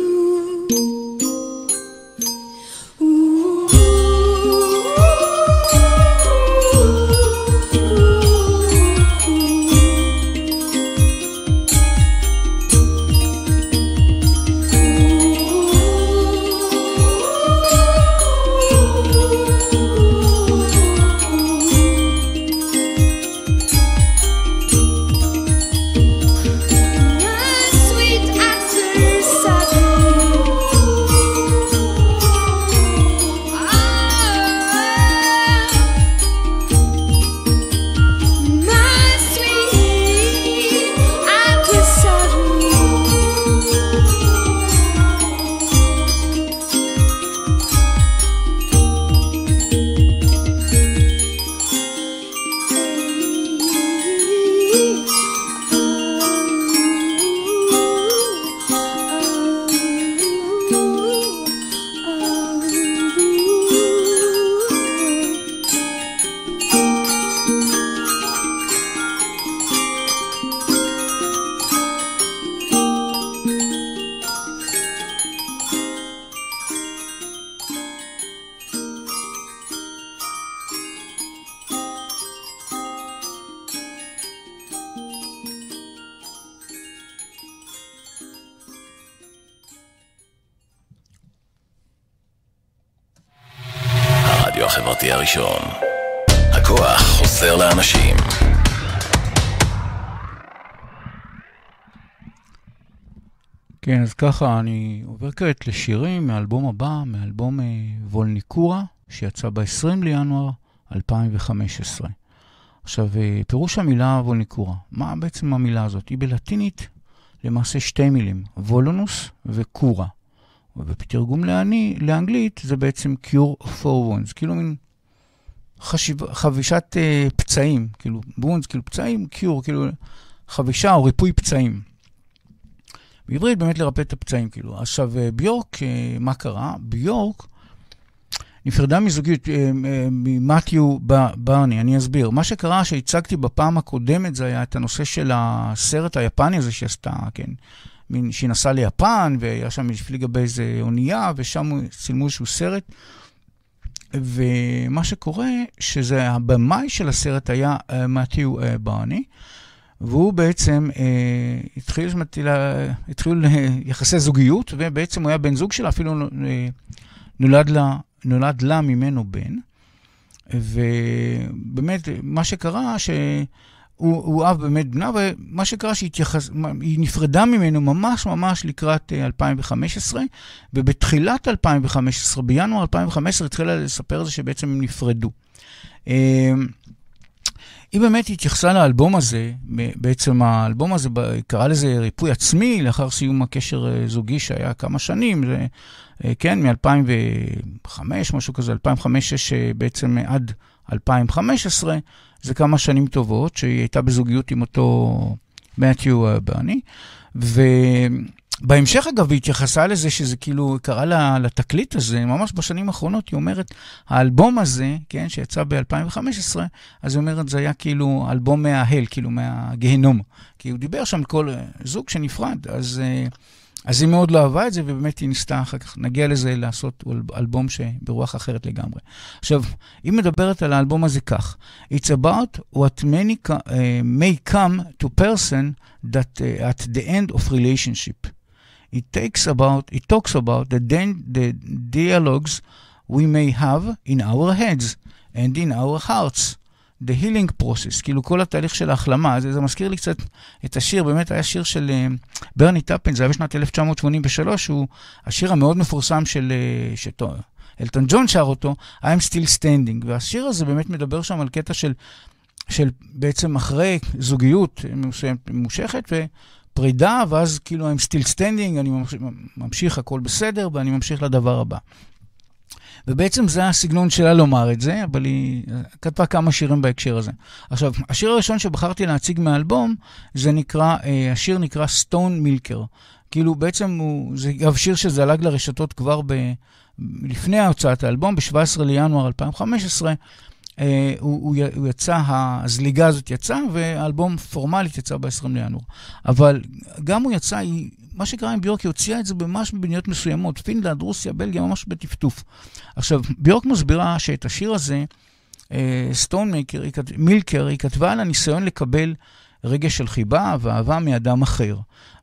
כן, אז ככה, אני עובר כעת לשירים מאלבום הבא, מאלבום וולניקורה, שיצא ב-20 לינואר 2015. עכשיו, פירוש המילה וולניקורה. מה בעצם המילה הזאת? היא בלטינית למעשה שתי מילים, וולונוס וקורה. ובתרגום לאנגלית זה בעצם cure for wounds, כאילו מין חבישת פצעים, כאילו wounds, כאילו פצעים, cure, כאילו חבישה או ריפוי פצעים. בעברית באמת לרפא את הפצעים, כאילו. עכשיו, ביורק, מה קרה? ביורק נפרדה מזוגיות ממתיו ברני, אני אסביר. מה שקרה שהצגתי בפעם הקודמת זה היה את הנושא של הסרט היפני הזה שעשתה, כן? שהיא נסעה ליפן, והיה שם מפליגה באיזה אונייה, ושם צילמו איזשהו סרט. ומה שקורה, שזה הבמאי של הסרט היה מתיו ברני, והוא בעצם התחיל יחסי זוגיות, ובעצם הוא היה בן זוג שלה, אפילו נולד לה ממנו בן. ובאמת, מה שקרה, שהוא אהב באמת בנה, ומה שקרה שהיא נפרדה ממנו ממש ממש לקראת 2015, ובתחילת 2015, בינואר 2015, התחילה לספר את זה שבעצם הם נפרדו. היא באמת התייחסה לאלבום הזה, בעצם האלבום הזה קרא לזה ריפוי עצמי, לאחר סיום הקשר זוגי שהיה כמה שנים, זה, כן, מ-2005, משהו כזה, 2005, בעצם עד 2015, זה כמה שנים טובות, שהיא הייתה בזוגיות עם אותו מתיו ברני, ובהמשך אגב היא התייחסה לזה שזה כאילו קרא לה, לתקליט הזה, ממש בשנים האחרונות היא אומרת, האלבום הזה, כן, שיצא ב-2015, אז היא אומרת, זה היה כאילו אלבום מההל, כאילו מהגהנום, כי הוא דיבר שם כל זוג שנפרד, אז היא מאוד לא אהבה את זה, ובאמת היא ניסתה אחר כך, נגיע לזה לעשות אלבום שברוח אחרת לגמרי. עכשיו, היא מדברת על האלבום הזה כך, It's about what many may come to person that at the end of relationship. It talks about the dialogues we may have in our heads and in our hearts. The healing process, כאילו כל התהליך של ההחלמה, זה מזכיר לי קצת את השיר, באמת היה שיר של ברני טאפין, זה היה בשנת 1983, הוא השיר המאוד מפורסם של אלטון ג'ון שר אותו, I'm Still Standing, והשיר הזה באמת מדבר שם על קטע של בעצם אחרי זוגיות מושכת ופרידה, ואז כאילו I'm Still Standing, אני ממשיך הכל בסדר, ואני ממשיך לדבר הבא. ובעצם זה הסגנון שלה לומר את זה, אבל היא כתבה כמה שירים בהקשר הזה. עכשיו, השיר הראשון שבחרתי להציג מהאלבום, השיר נקרא Stone Milker, כאילו בעצם הוא, זה גם שיר שזלג לרשתות כבר לפני ההוצאת האלבום, ב-17 לינואר 2015, הוא יצא, הזליגה הזאת יצאה, והאלבום פורמלית יצא ב-20 לינואר. אבל גם הוא יצא, מה שקרה עם ביורק, היא הוציאה את זה ממש במדינות מסוימות, פינלנד, רוסיה, בלגיה, ממש בטפטוף. עכשיו, ביורק מסבירה שאת השיר הזה, סטון מילקר, היא כתבה על הניסיון לקבל רגש של חיבה ואהבה מאדם אחר.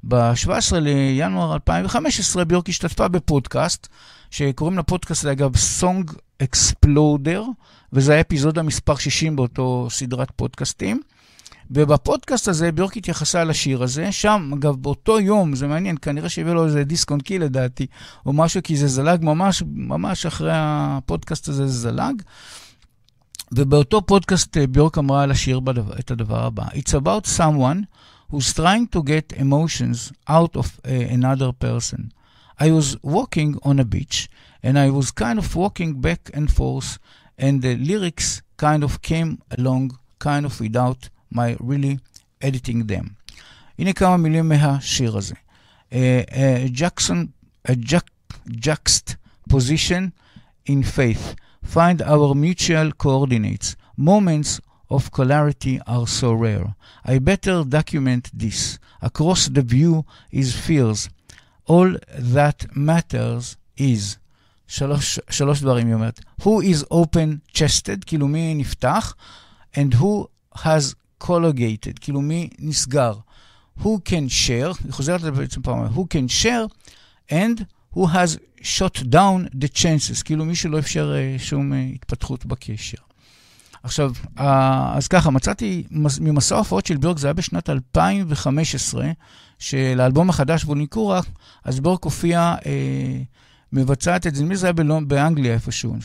ב-17 לינואר 2015, ביורק השתתפה בפודקאסט, שקוראים לפודקאסט, אגב, Song Exploder, וזה היה אפיזודה מספר 60 באותו סדרת פודקאסטים. ובפודקאסט הזה ביורק התייחסה על השיר הזה, שם, אגב, באותו יום, זה מעניין, כנראה שהביא לו איזה דיסק-און-קי לדעתי, או משהו, כי זה זלג ממש, ממש אחרי הפודקאסט הזה זה זלג. ובאותו פודקאסט ביורק אמרה על השיר את הדבר הבא. It's about someone who's trying to get emotions out of another person. I was walking on a beach and I was kind of walking back and forth and the lyrics kind of came along kind of without my really editing them. הנה כמה מילים מהשיר הזה. Jaxed position in faith. Find our mutual coordinates. Moments of clarity are so rare. I better document this. Across the view is fears. All that matters is. שלוש דברים, היא אומרת. Who is open-chested, כאילו מי נפתח, and who has collocated, כאילו מי נסגר. Who can share, היא חוזרת בעצם פעם, who can share, and who has shot down the chances, כאילו מי שלא אפשר שום התפתחות בקשר. עכשיו, אז ככה, מצאתי ממסע ההופעות של ביורק, זה היה בשנת 2015, שלאלבום החדש וולניקורה, אז ביורק הופיע, מבצעת את זה, מי זה היה באנגליה איפשהו,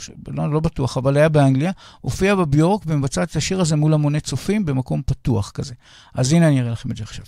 לא בטוח, אבל היה באנגליה, הופיע בביורק ומבצעת את השיר הזה מול המוני צופים במקום פתוח כזה. אז הנה אני אראה לכם את זה עכשיו.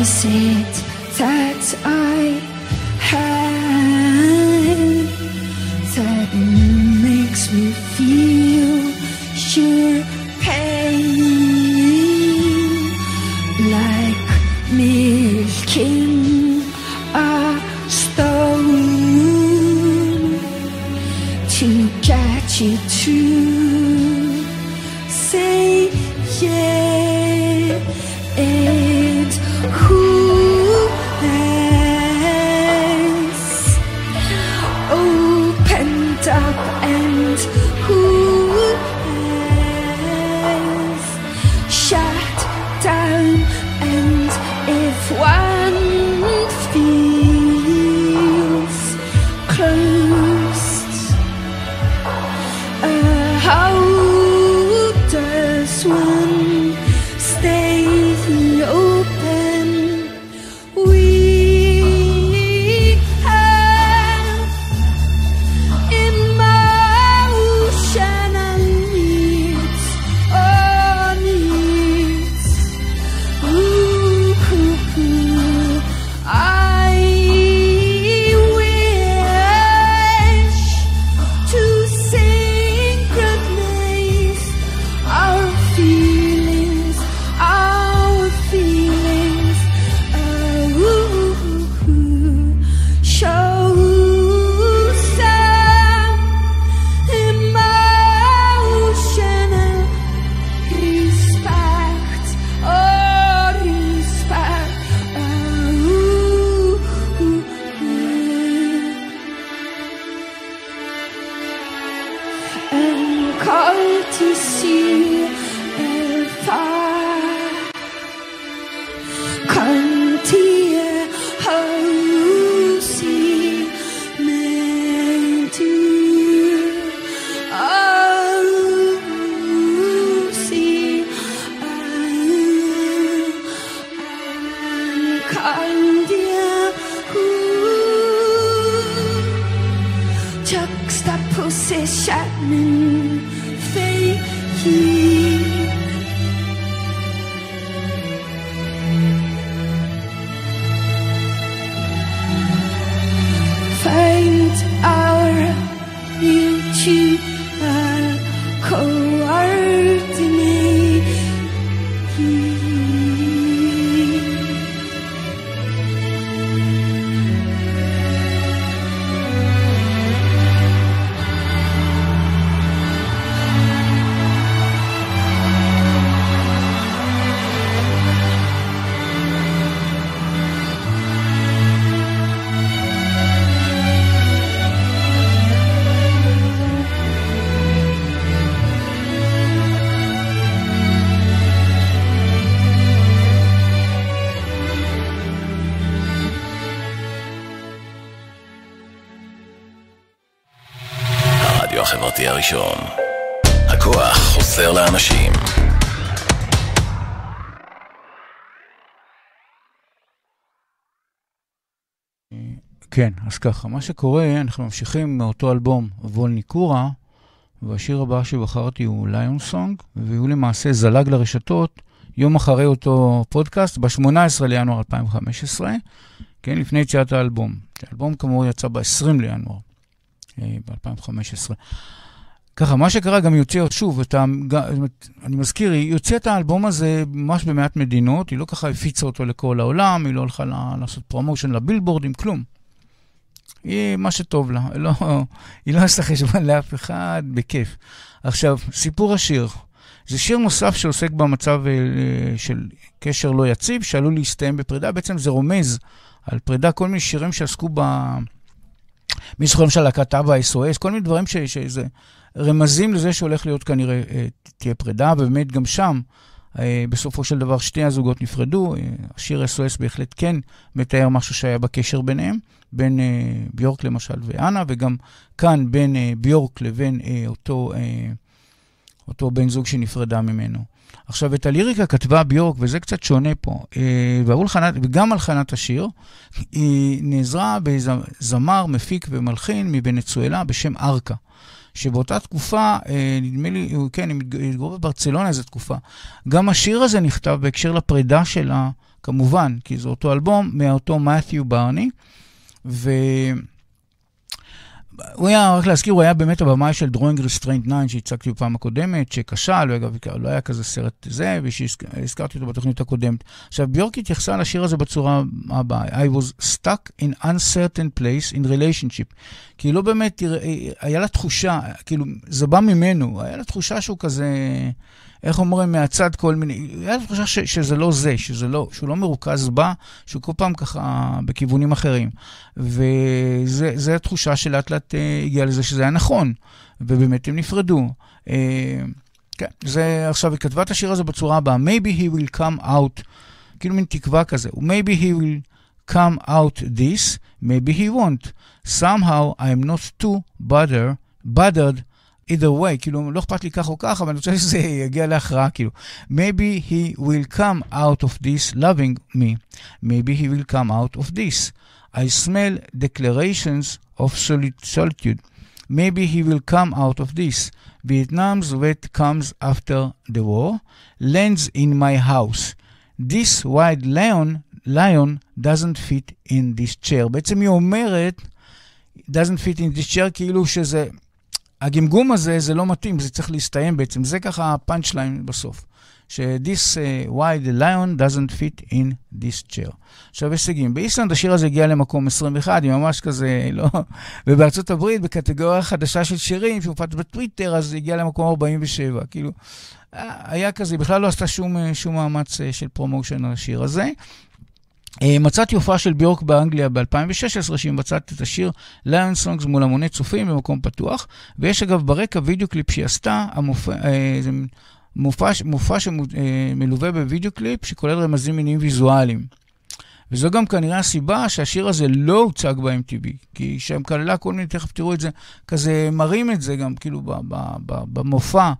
is it that I have that makes me feel sure pain like milk in a stone to catch it to say yeah and who has opened up and who has shut down and if one feels closed how does one stay open? We have emotional needs, oh needs. Ooh, I wish to synchronize our feelings, show some emotional respect, oh respect, and call to see if I can't hear how you see me do. Oh, see, I can't hear who. Juxtaposition fake. Find our mutual coordinate. הרדיו החברתי הראשון. הכוח עוזר לאנשים. כן, אז ככה, מה שקורה, אנחנו ממשיכים מאותו אלבום וולניקורה, והשיר הבא שבחרתי הוא ליון סונג, והוא למעשה זלג לרשתות יום אחרי אותו פודקאסט, ב-18 לינואר 2015, כן, לפני יציאת האלבום. האלבום כמובן יצא ב-20 לינואר. ב-2015. ככה, מה שקרה גם יוצא עוד שוב, אני מזכיר, היא יוצאה את האלבום הזה ממש במעט מדינות, היא לא ככה הפיצה אותו לכל העולם, היא לא הולכה לעשות פרומושן לבילבורדים, כלום. היא מה שטוב לה, היא לא עשתה חשבון לאף אחד, בכיף. עכשיו, סיפור השיר. זה שיר נוסף שעוסק במצב של קשר לא יציב, שעלול להסתיים בפרידה, בעצם זה רומז על פרידה, כל מיני שירים שעסקו מזכורים של הכתב, ה-SOS, כל מיני דברים שזה רמזים לזה שהולך להיות כנראה תהיה פרידה, ובאמת גם שם, בסופו של דבר שתי הזוגות נפרדו, השיר SOS בהחלט כן מתאר משהו שהיה בקשר ביניהם, בין ביורק למשל ואנה, וגם כאן בין ביורק לבין אותו בן זוג שנפרדה ממנו. עכשיו, את הליריקה כתבה ביורק, וזה קצת שונה פה, וגם על חנת השיר, היא נעזרה בזמר, מפיק ומלחין מבנצואלה בשם ארקה, שבאותה תקופה, נדמה לי, כן, היא מתגוררת בברצלונה איזו תקופה. גם השיר הזה נכתב בהקשר לפרידה שלה, כמובן, כי זה אותו אלבום, מאותו מת'יו ברני, הוא היה, רק להזכיר, הוא היה באמת הבמאי של Drawing Restraint 9, שהצגתי פעם הקודמת, שכשל, ואגב, לא היה כזה סרט זה, ושהזכרתי אותו בתוכנית הקודמת. עכשיו, ביורק התייחסה לשיר הזה בצורה הבאה, I was stuck in uncertain place in relationship, כי לא באמת, היה לה תחושה, כאילו, זה בא ממנו, היה לה תחושה שהוא כזה, איך אומרים, מהצד כל מיני, היה לה תחושה שזה לא זה, שהוא לא מרוכז בה, שהוא כל פעם ככה בכיוונים אחרים. וזה התחושה שלאט לאט הגיעה לזה שזה היה נכון, ובאמת הם נפרדו. כן, זה עכשיו, היא כתבה את השיר הזה בצורה הבאה, maybe he will come out, כאילו מין תקווה כזה, maybe he will come out this, maybe he won't. Somehow I'm not too bothered either way, כאילו, לא אכפת לי כך או כך, אבל אני רוצה שזה יגיע להכרעה, כאילו. Maybe he will come out of this loving me. Maybe he will come out of this. I smell declarations of solitude. Maybe he will come out of this. Vietnam's wet comes after the war. Lands in my house. This white lion doesn't fit in this chair. בעצם היא אומרת, doesn't fit in this chair, כאילו שזה... הגמגום הזה, זה לא מתאים, זה צריך להסתיים בעצם. זה ככה הפאנץ' ליין בסוף. ש-This why the lion doesn't fit in this chair. עכשיו, הישגים. באיסלנד השיר הזה הגיע למקום 21, היא ממש כזה, לא... ובארצות הברית, בקטגוריה חדשה של שירים, שהופעת בטוויטר, אז הגיע למקום 47. כאילו, היה כזה, בכלל לא עשתה שום מאמץ של פרומושן על השיר הזה. מצאתי הופעה של ביורק באנגליה ב-2016, שהיא מצאת את השיר ליון סונגס מול המוני צופים במקום פתוח, ויש אגב ברקע וידאו קליפ שהיא עשתה, מופע שמלווה בוידאו קליפ שכולל רמזים מיניים ויזואליים. וזו גם כנראה הסיבה שהשיר הזה לא הוצג ב-MTV, כי שם כללה כל מיני, תכף תראו את זה, כזה מרים את זה גם כאילו במופע,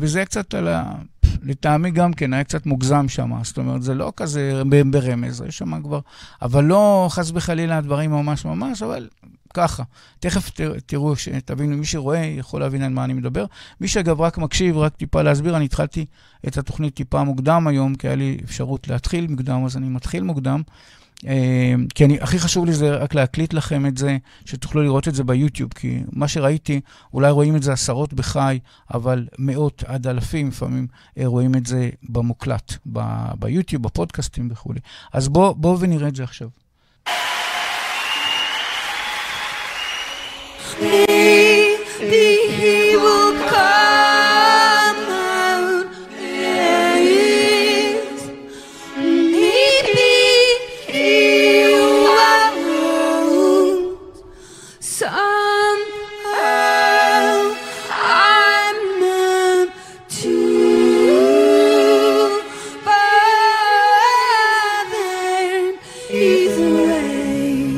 וזה קצת על ה... לטעמי גם כן, היה קצת מוגזם שם, זאת אומרת, זה לא כזה ברמז, יש שם כבר, אבל לא חס וחלילה הדברים ממש ממש, אבל ככה. תכף תראו, תבינו, מי שרואה יכול להבין על מה אני מדבר. מי שאגב רק מקשיב, רק טיפה להסביר, אני התחלתי את התוכנית טיפה מוקדם היום, כי היה לי אפשרות להתחיל מוקדם, אז אני מתחיל מוקדם, כי הכי חשוב לי זה רק להקליט לכם את זה, שתוכלו לראות את זה ביוטיוב, כי מה שראיתי, אולי רואים את זה עשרות בחי, אבל מאות עד אלפים לפעמים רואים את זה במוקלט, ביוטיוב, בפודקאסטים וכו'. אז בואו ונראה את זה עכשיו. He will come out is maybe he won't somehow I'm not too bothered either way. He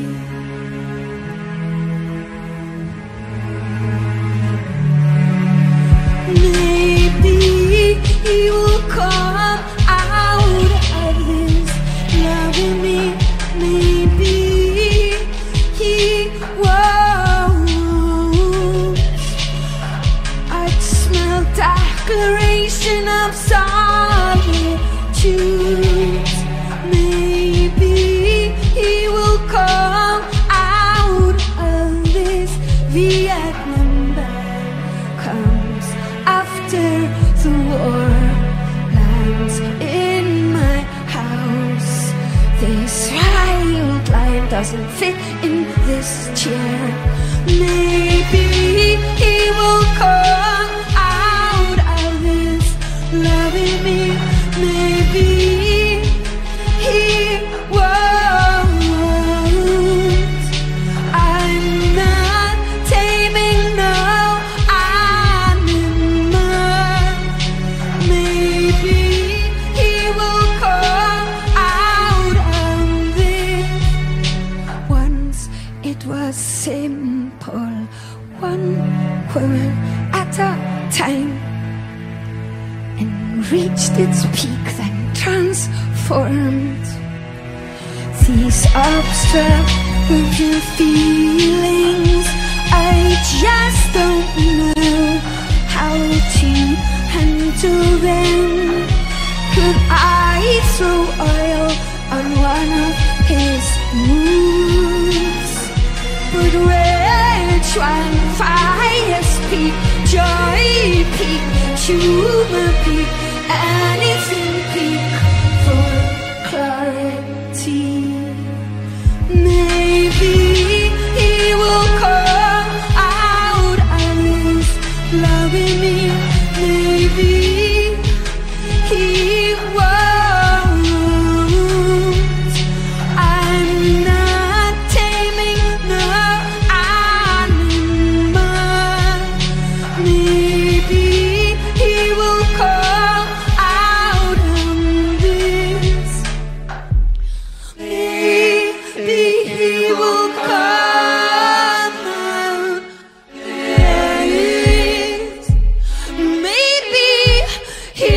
will come out of this loving me. Maybe he won't. I smell declaration of solitude. Maybe he will come out of this Vietnam that comes after the war. In my house, this wild lion doesn't fit in this chair. Maybe he will come out of this loving me. Maybe he won't. I'm not taming no animal. Maybe simple, one woman at a time, and reached its peak, then transformed. These abstract feelings, I just don't know how to handle them. Could I made through oil on one of his moves. But which one fires peak? Joy peak, humor peak, anything peak for clarity. Maybe he will come out and lose loving me. Maybe he won't. I'm not taming the animal. Maybe he will call out on this. Maybe he will come out this. Maybe he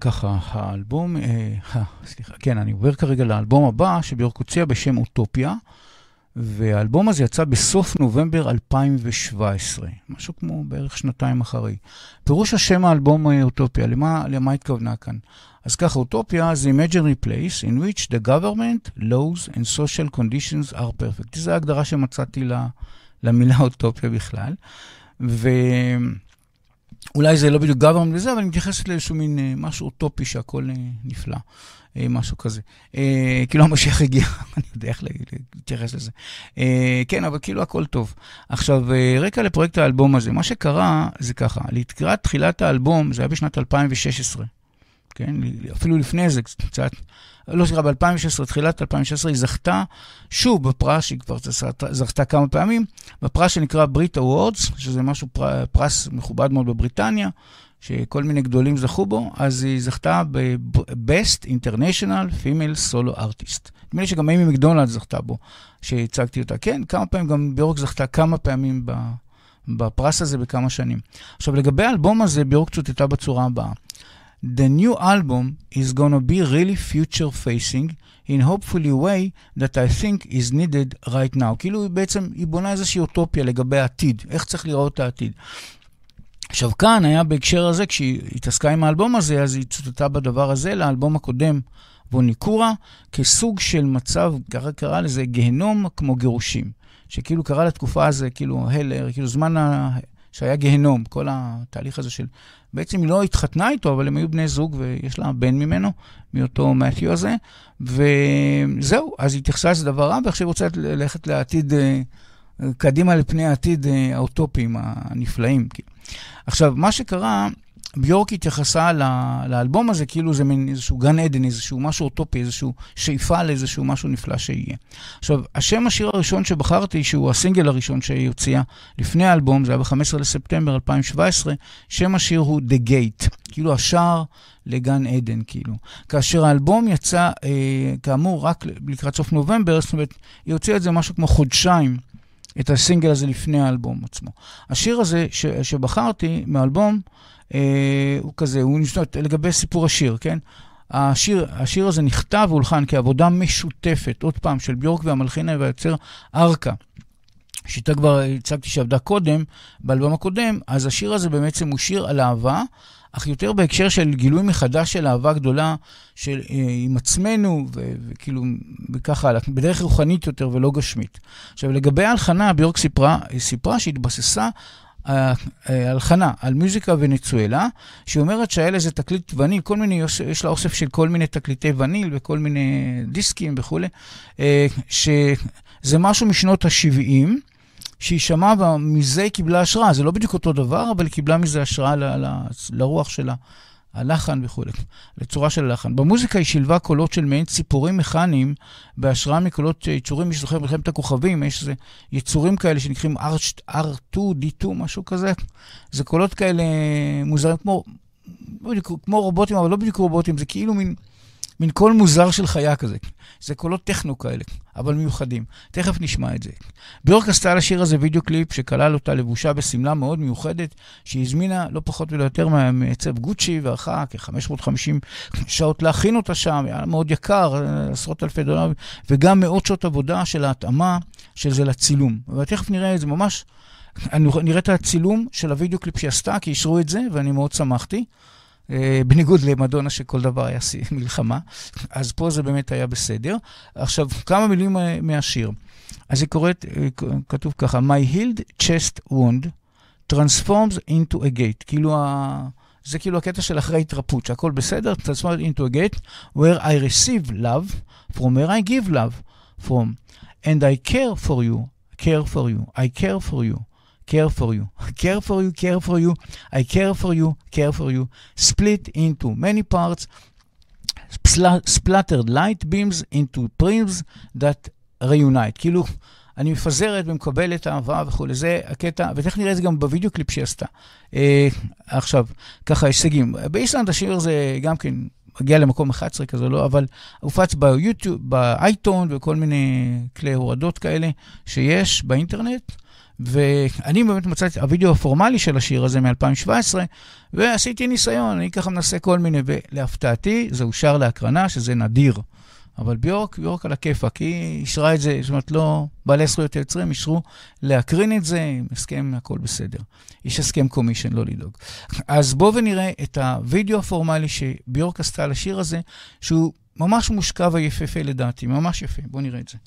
ככה, האלבום, סליחה, כן, אני עובר כרגע לאלבום הבא שביורק הוציאה בשם אוטופיה, והאלבום הזה יצא בסוף נובמבר 2017, משהו כמו בערך שנתיים אחרי. פירוש השם האלבום אוטופיה, למה התכוונה כאן? אז ככה, אוטופיה זה imaginary place in which the government, laws and social conditions are perfect. זו ההגדרה שמצאתי למילה אוטופיה בכלל, ו... אולי זה לא בדיוק government לזה, אבל אני מתייחסת לאיזשהו מין משהו אוטופי שהכל נפלא, משהו כזה. כאילו המשיח הגיע, אני יודע איך להתייחס לזה. כן, אבל כאילו הכל טוב. עכשיו, רקע לפרויקט האלבום הזה. מה שקרה זה ככה, לקראת תחילת האלבום, זה היה בשנת 2016. כן, אפילו לפני זה קצת, לא שקרה, ב-2016, תחילת 2016, היא זכתה, שוב בפרס, היא כבר זכתה כמה פעמים, בפרס שנקרא ברית אוורדס, שזה משהו, פרס מכובד מאוד בבריטניה, שכל מיני גדולים זכו בו, אז היא זכתה ב-Best International Female Solo Artist. נדמה לי שגם אימי מקדונלד זכתה בו, שהצגתי אותה. כן, כמה פעמים, גם ביורק זכתה כמה פעמים בפרס הזה בכמה שנים. עכשיו, לגבי האלבום הזה, ביורק צוטטה בצורה הבאה. The new album is going to be really future-facing in hopefully way that I think is needed right now. כאילו בעצם היא בונה איזושהי אוטופיה לגבי העתיד, איך צריך לראות העתיד. עכשיו כאן היה בהקשר הזה, כשהיא התעסקה עם האלבום הזה, אז היא צוטטה בדבר הזה לאלבום הקודם, ווניקורה, כסוג של מצב, קרא לזה גהנום כמו גירושים, שכאילו קרא לתקופה הזה, כאילו הלר, כאילו זמן ה... שהיה גהנום, כל התהליך הזה של... בעצם היא לא התחתנה איתו, אבל הם היו בני זוג, ויש לה בן ממנו, מאותו מתיו הזה, וזהו, אז היא תחסה איזה דבר רע, ועכשיו רוצה ללכת לעתיד, קדימה לפני העתיד האוטופיים, הנפלאים. עכשיו, מה שקרה, ביורק התייחסה לאלבום הזה, כאילו זה מין איזשהו גן עדן, איזשהו משהו אוטופי, איזשהו שאיפה לאיזשהו משהו נפלא שיהיה. עכשיו, השם השיר הראשון שבחרתי, שהוא הסינגל הראשון שהיא הוציאה לפני האלבום, זה היה ב-15 לספטמבר 2017, שם השיר הוא The Gate, כאילו השער לגן עדן, כאילו. כאשר האלבום יצא, כאמור, רק לקראת סוף נובמבר, זאת אומרת, היא הוציאה את זה משהו כמו חודשיים, את הסינגל הזה לפני האלבום עצמו. השיר הזה שבחרתי מאלבום, הוא כזה, הוא נשנות לגבי סיפור השיר, כן? השיר הזה נכתב והולחן כעבודה משותפת, עוד פעם, של ביורק והמלחינה והיוצר ארקה, שאיתה כבר הצגתי שעבדה קודם, באלבום הקודם, אז השיר הזה בעצם הוא שיר על אהבה, אך יותר בהקשר של גילוי מחדש של אהבה גדולה, של עם עצמנו, וכאילו, וככה, בדרך רוחנית יותר ולא גשמית. עכשיו, לגבי ההלחנה, ביורק סיפרה שהתבססה ההלחנה על מוזיקה ונצואלה, שאומרת שהיה לזה תקליט וניל, כל מיני, יש לה אוסף של כל מיני תקליטי וניל, וכל מיני דיסקים וכו', שזה משהו משנות ה-70, שהיא שמעה ומזה היא קיבלה השראה. זה לא בדיוק אותו דבר, אבל היא קיבלה מזה השראה לרוח שלה, הלחן וכו', לצורה של הלחן. במוזיקה היא שילבה קולות של מעין ציפורים מכניים, בהשראה מקולות יצורים, מי שזוכר מלחמת הכוכבים, יש איזה יצורים כאלה שנקראים R2D2, משהו כזה. זה קולות כאלה מוזרים, כמו רובוטים, אבל לא בדיוק רובוטים, זה כאילו מין קול מוזר של חיה כזה. זה קולות טכנו כאלה, אבל מיוחדים. תכף נשמע את זה. ביורק עשתה על השיר הזה וידאו קליפ שכלל אותה לבושה בסמלה מאוד מיוחדת, שהזמינה לא פחות ולא יותר מעצב גוצ'י, וערכה כ-550 שעות להכין אותה שם, היה מאוד יקר, עשרות אלפי דולר, וגם מאות שעות עבודה של ההתאמה של זה לצילום. ותכף נראה את זה ממש, נראה את הצילום של הוידאו קליפ שעשתה, כי אישרו את זה, ואני מאוד שמחתי. בניגוד למדונה שכל דבר היה מלחמה, אז פה זה באמת היה בסדר. עכשיו, כמה מילים מהשיר. אז היא קוראת, כתוב ככה, My healed chest wound transforms into a gate. כאילו, זה כאילו הקטע של אחרי התרפות, שהכל בסדר, transforms into a gate, where I receive love from where I give love from, and I care for you, care for you, I care for you. care for you, care for you, care for you, I care for you, split into many parts, splattered light beams into prisms that reunite, כאילו אני מפזרת ומקבלת אהבה וכו', זה הקטע, ותכף נראה את זה גם בווידאו קליפ שעשתה. עכשיו, ככה הישגים, באיסלנד השיר זה גם כן, הגיע למקום 11 כזה, לא, אבל הופץ ביוטיוב, באייטון וכל מיני כלי הורדות כאלה שיש באינטרנט, ואני באמת מצאתי הווידאו הפורמלי של השיר הזה מ-2017, ועשיתי ניסיון, אני ככה מנסה כל מיני, ולהפתעתי, זה אושר להקרנה, שזה נדיר. אבל ביורק על הכיפה, כי היא אישרה את זה, זאת אומרת, לא בעלי זכויות היוצרים, אישרו להקרין את זה, הסכם, הכל בסדר. יש הסכם קומישן, לא לדאוג. אז בואו ונראה את הווידאו הפורמלי שביורק עשתה על השיר הזה, שהוא ממש מושקע ויפהפה לדעתי, ממש יפה. בואו נראה את זה.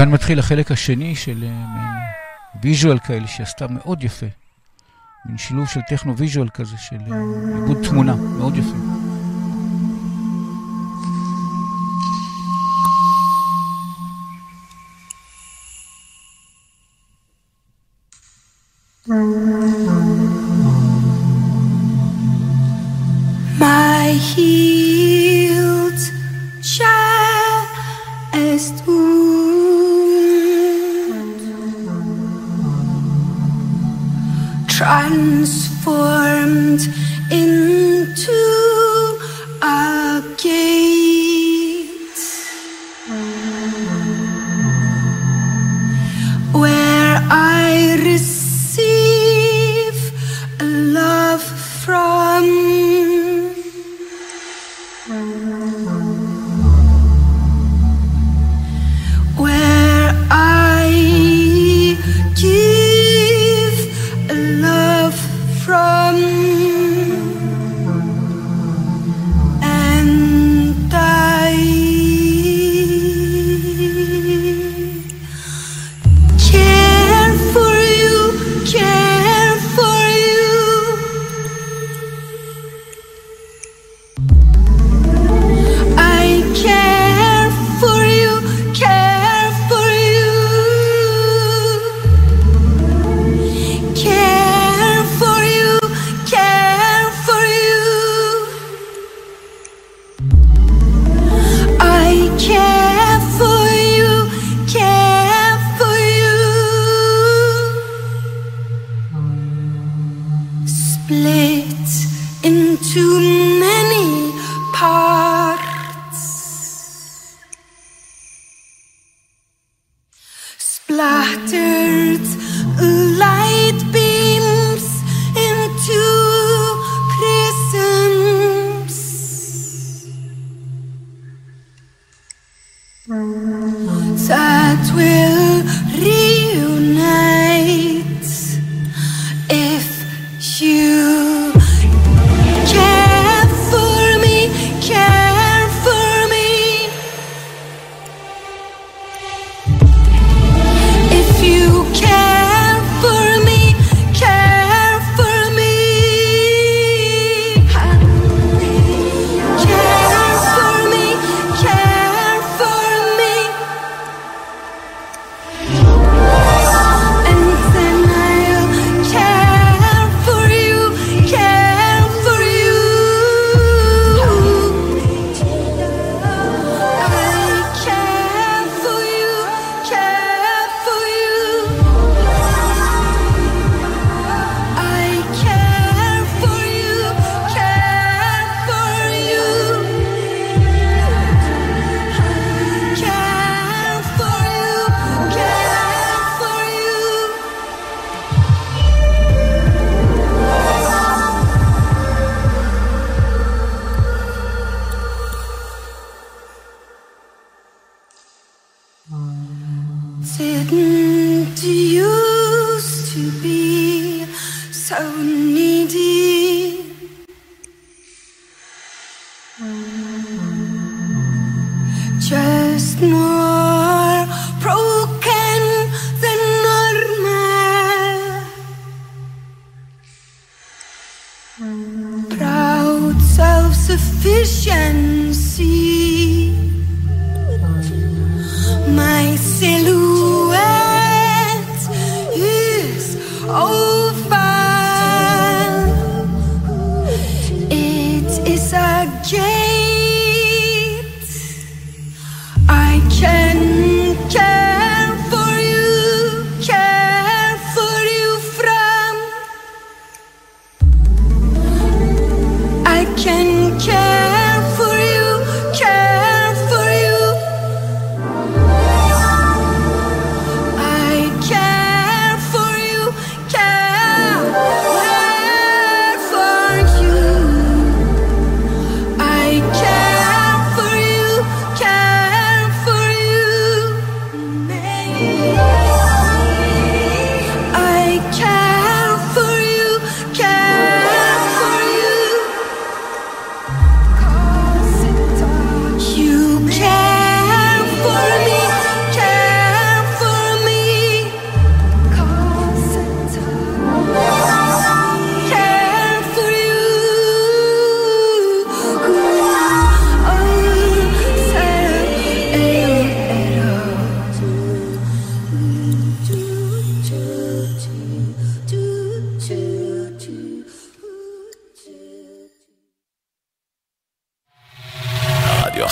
כאן מתחיל החלק השני של ויז'ואל כאלה שעשתה מאוד יפה, מין שילוב של טכנו ויז'ואל כזה של עיבוד תמונה, מאוד יפה. My healed child is wound, transformed into a gate where I receive love from where I give love from, and I care for you, care for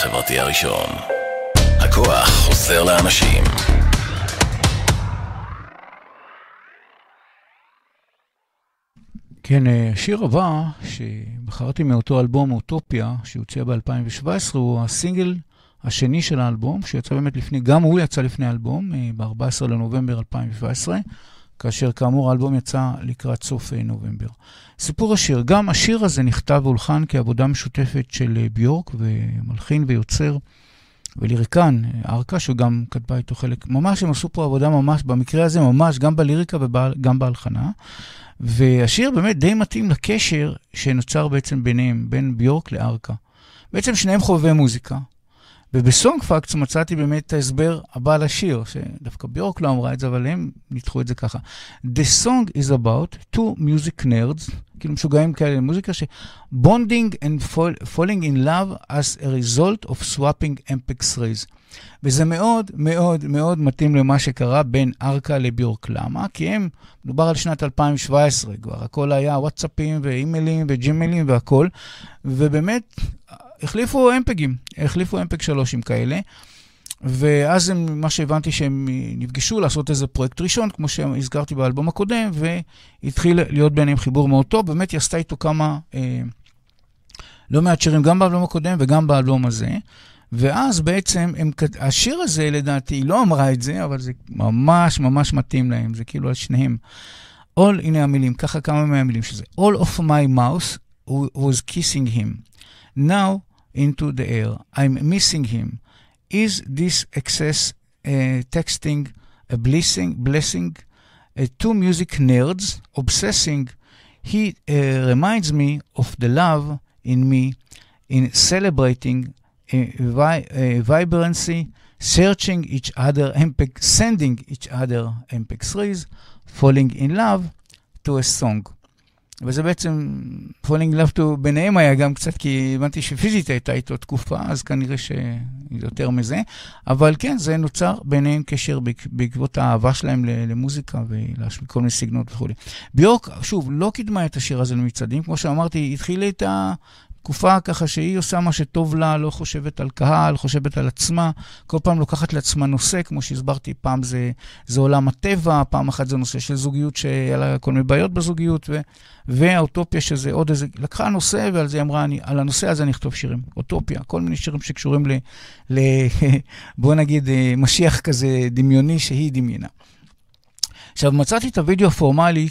החברתי הראשון. הכוח עוזר לאנשים. כן, השיר הבא שבחרתי מאותו אלבום אוטופיה שהוצא ב-2017 הוא הסינגל השני של האלבום שיצא באמת לפני, גם הוא יצא לפני האלבום ב-14 לנובמבר 2017 כאשר כאמור האלבום יצא לקראת סוף נובמבר. סיפור השיר, גם השיר הזה נכתב והולחן כעבודה משותפת של ביורק ומלחין ויוצר וליריקן, ארקה שגם כתבה איתו חלק, ממש הם עשו פה עבודה ממש, במקרה הזה ממש, גם בליריקה וגם בהלחנה, והשיר באמת די מתאים לקשר שנוצר בעצם ביניהם, בין ביורק לארקה. בעצם שניהם חובבי מוזיקה, ובסונג פאקס מצאתי באמת את ההסבר הבא לשיר, שדווקא ביורק לא אמרה את זה, אבל הם ניתחו את זה ככה. The song is about two music nerds, כאילו משוגעים כאלה למוזיקה, ש-bonding and falling in love as a result of swapping ampex rays. וזה מאוד מאוד מאוד מתאים למה שקרה בין ארקה לביורק. למה? כי הם, מדובר על שנת 2017 כבר, הכל היה וואטסאפים ואימיילים וג'ימיילים והכל, ובאמת... החליפו אמפגים, החליפו אמפג 3 כאלה, ואז הם, מה שהבנתי שהם נפגשו לעשות איזה פרויקט ראשון, כמו שהזכרתי באלבום הקודם, והתחיל להיות ביניהם חיבור מאוד טוב, באמת היא עשתה איתו כמה, לא מעט שירים, גם באלבום הקודם וגם באלבום הזה, ואז בעצם, השיר הזה לדעתי, היא לא אמרה את זה, אבל זה ממש ממש מתאים להם, זה כאילו על שניהם. All, הנה המילים, ככה כמה מהמילים שזה, All of my mouth was kissing him. Now into the air. I'm missing him. Is this excess texting a blessing? Two music nerds obsessing. He reminds me of the love in me in celebrating vibrancy, searching each other, sending each other MP3s, falling in love to a song. וזה בעצם, falling love to ביניהם היה גם קצת, כי הבנתי שפיזית הייתה איתו תקופה, אז כנראה שיותר מזה, אבל כן, זה נוצר ביניהם קשר בעקבות האהבה שלהם למוזיקה ולכל מיני סגנות וכו'. ביורק, שוב, לא קדמה את השיר הזה למצעדים, כמו שאמרתי, התחילה את התקופה ככה שהיא עושה מה שטוב לה, לא חושבת על קהל, חושבת על עצמה, כל פעם לוקחת לעצמה נושא, כמו שהסברתי, פעם זה עולם הטבע, פעם אחת זה נושא של זוגיות, שהיה לה כל מיני בעיות בזוגיות, והאוטופיה שזה עוד איזה, לקחה נושא ועל זה אמרה, על הנושא הזה אני אכתוב שירים, אוטופיה, כל מיני שירים שקשורים בוא נגיד, משיח כזה דמיוני שהיא דמיינה. עכשיו, מצאתי את הווידאו הפורמלי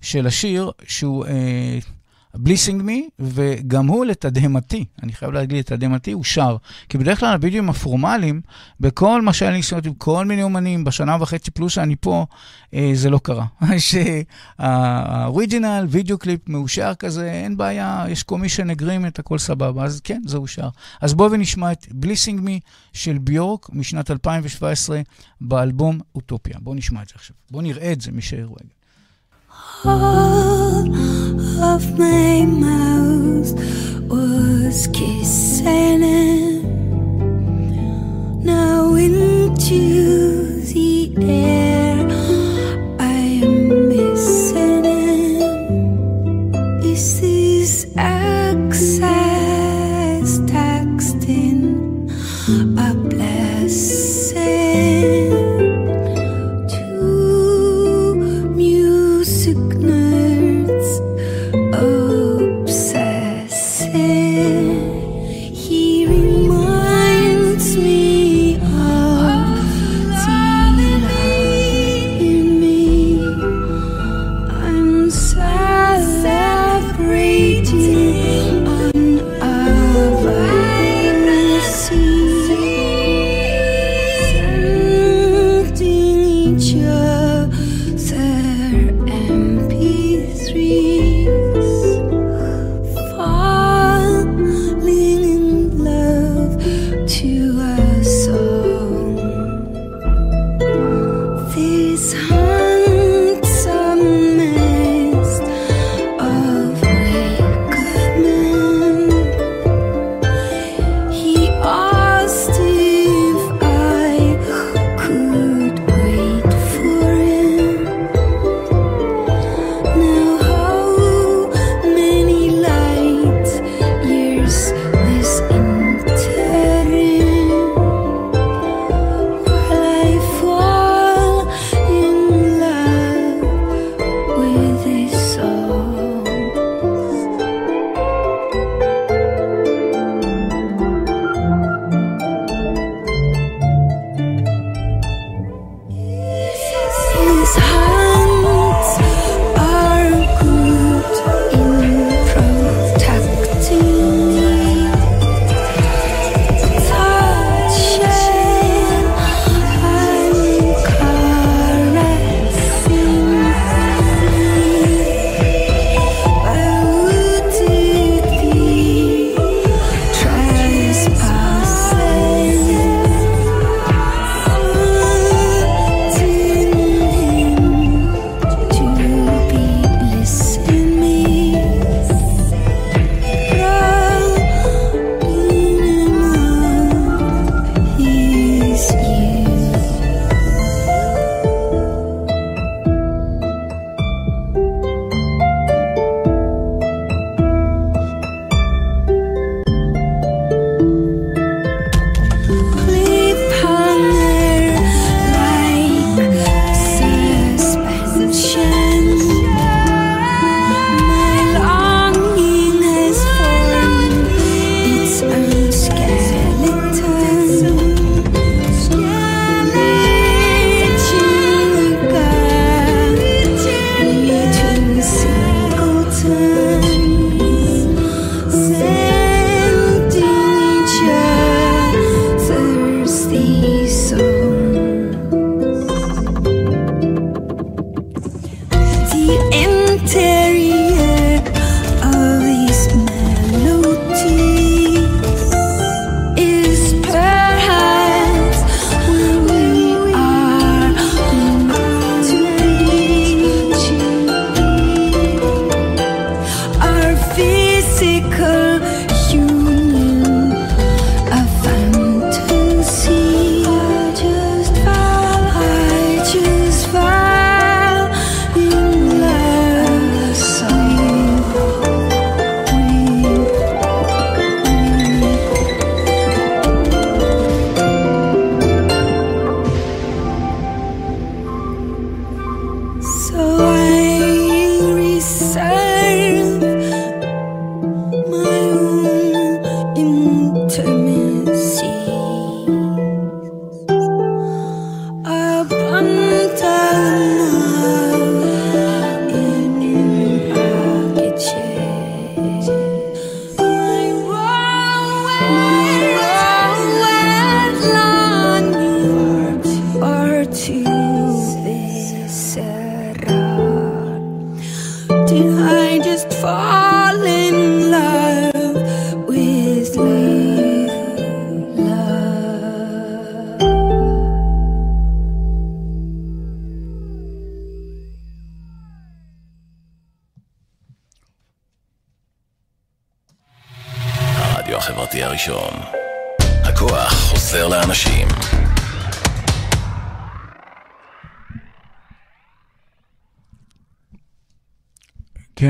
של השיר, שהוא בליסינג מי, וגם הוא לתדהמתי, אני חייב להגיד לתדהמתי, הוא שר, כי בדרך כלל הווידאוים הפורמליים, בכל מה שאני ניסיתי, בכל מיני אומנים, בשנה וחצי פלוס שאני פה, זה לא קרה. שהאוריג'ינל, וידאו קליפ מאושר כזה, אין בעיה, יש קומישן אגרימנט, הכל סבבה, אז כן, זה אושר. אז בואו ונשמע את בליסינג מי של ביורק, משנת 2017, באלבום אוטופיה. בואו נשמע את זה עכשיו, בואו נראה את זה משאיר רגע. All of my mouth was kissing him. Now into the air I am missing him. This is excess texting a blessing. Obsessing, he.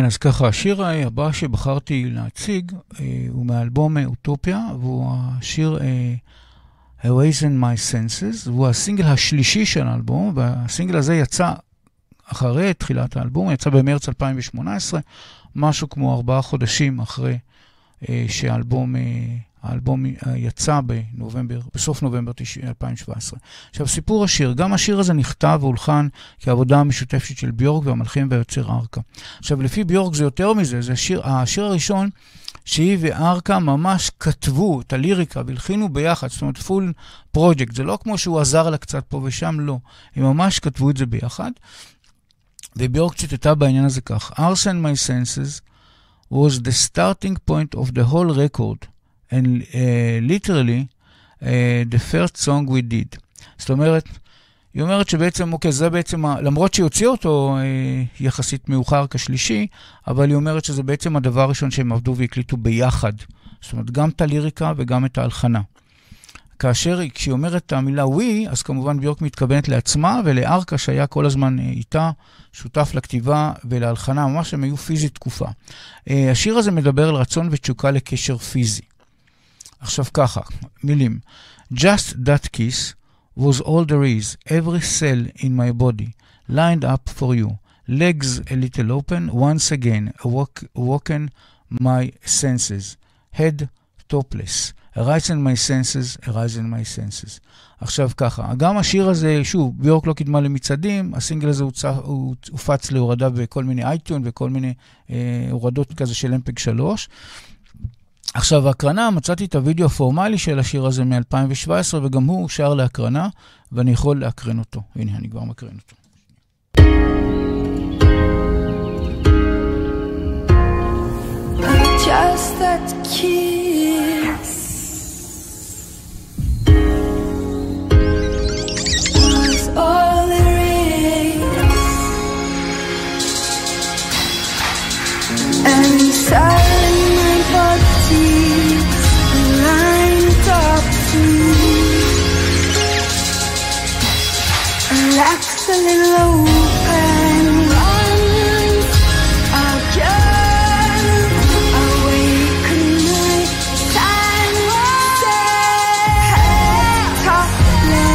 אז ככה, השיר הבא שבחרתי להציג הוא מאלבום אוטופיה, והוא השיר Awaken My Senses, והוא הסינגל השלישי של האלבום, והסינגל הזה יצא אחרי תחילת האלבום, יצא במרץ 2018, משהו כמו 4 חודשים אחרי שהאלבום יצא בסוף נובמבר 2017. עכשיו, סיפור השיר, גם השיר הזה נכתב והולחן כעבודה משותפת של ביורק והמלחין והיוצר ארקה. עכשיו, לפי ביורק זה יותר מזה, זה השיר הראשון שהיא וארקה ממש כתבו את הליריקה והלחינו ביחד, זאת אומרת, פול פרויקט, זה לא כמו שהוא עזר לה קצת פה ושם, לא. הם ממש כתבו את זה ביחד, וביורק ציטטה בעניין הזה כך, Arca and my senses was the starting point of the whole record. and literally the first song we did. זאת אומרת, היא אומרת שבעצם, אוקיי, זה בעצם, למרות שהיא הוציאה אותו יחסית מאוחר כשלישי, אבל היא אומרת שזה בעצם הדבר הראשון שהם עבדו והקליטו ביחד. זאת אומרת, גם את הליריקה וגם את ההלחנה. כאשר כשהיא אומרת את המילה we, אז כמובן ביורק מתכוונת לעצמה ולארקה שהיה כל הזמן איתה, שותף לכתיבה ולהלחנה, ממש הם היו פיזית תקופה. השיר הזה מדבר על רצון ותשוקה לקשר פיזי. עכשיו ככה, מילים. Just that kiss was all there is, every cell in my body, lined up for you, legs a little open, once again, awoken my senses, head topless, arise in my senses, arise in my senses. עכשיו ככה, גם השיר הזה, שוב, ביורק לא קדמה למצעדים, הסינגל הזה הופץ להורדה בכל מיני אייטיון וכל מיני הורדות כזה של MPEG 3, עכשיו, הקרנה, מצאתי את הוידאו הפורמלי של השיר הזה מ-2017, וגם הוא שר להקרנה, ואני יכול להקרן אותו. הנה, אני כבר מקרן אותו. Just that kiss was all there is and inside my body lined up to me, relax a little open, run again, awaken my senses, topless,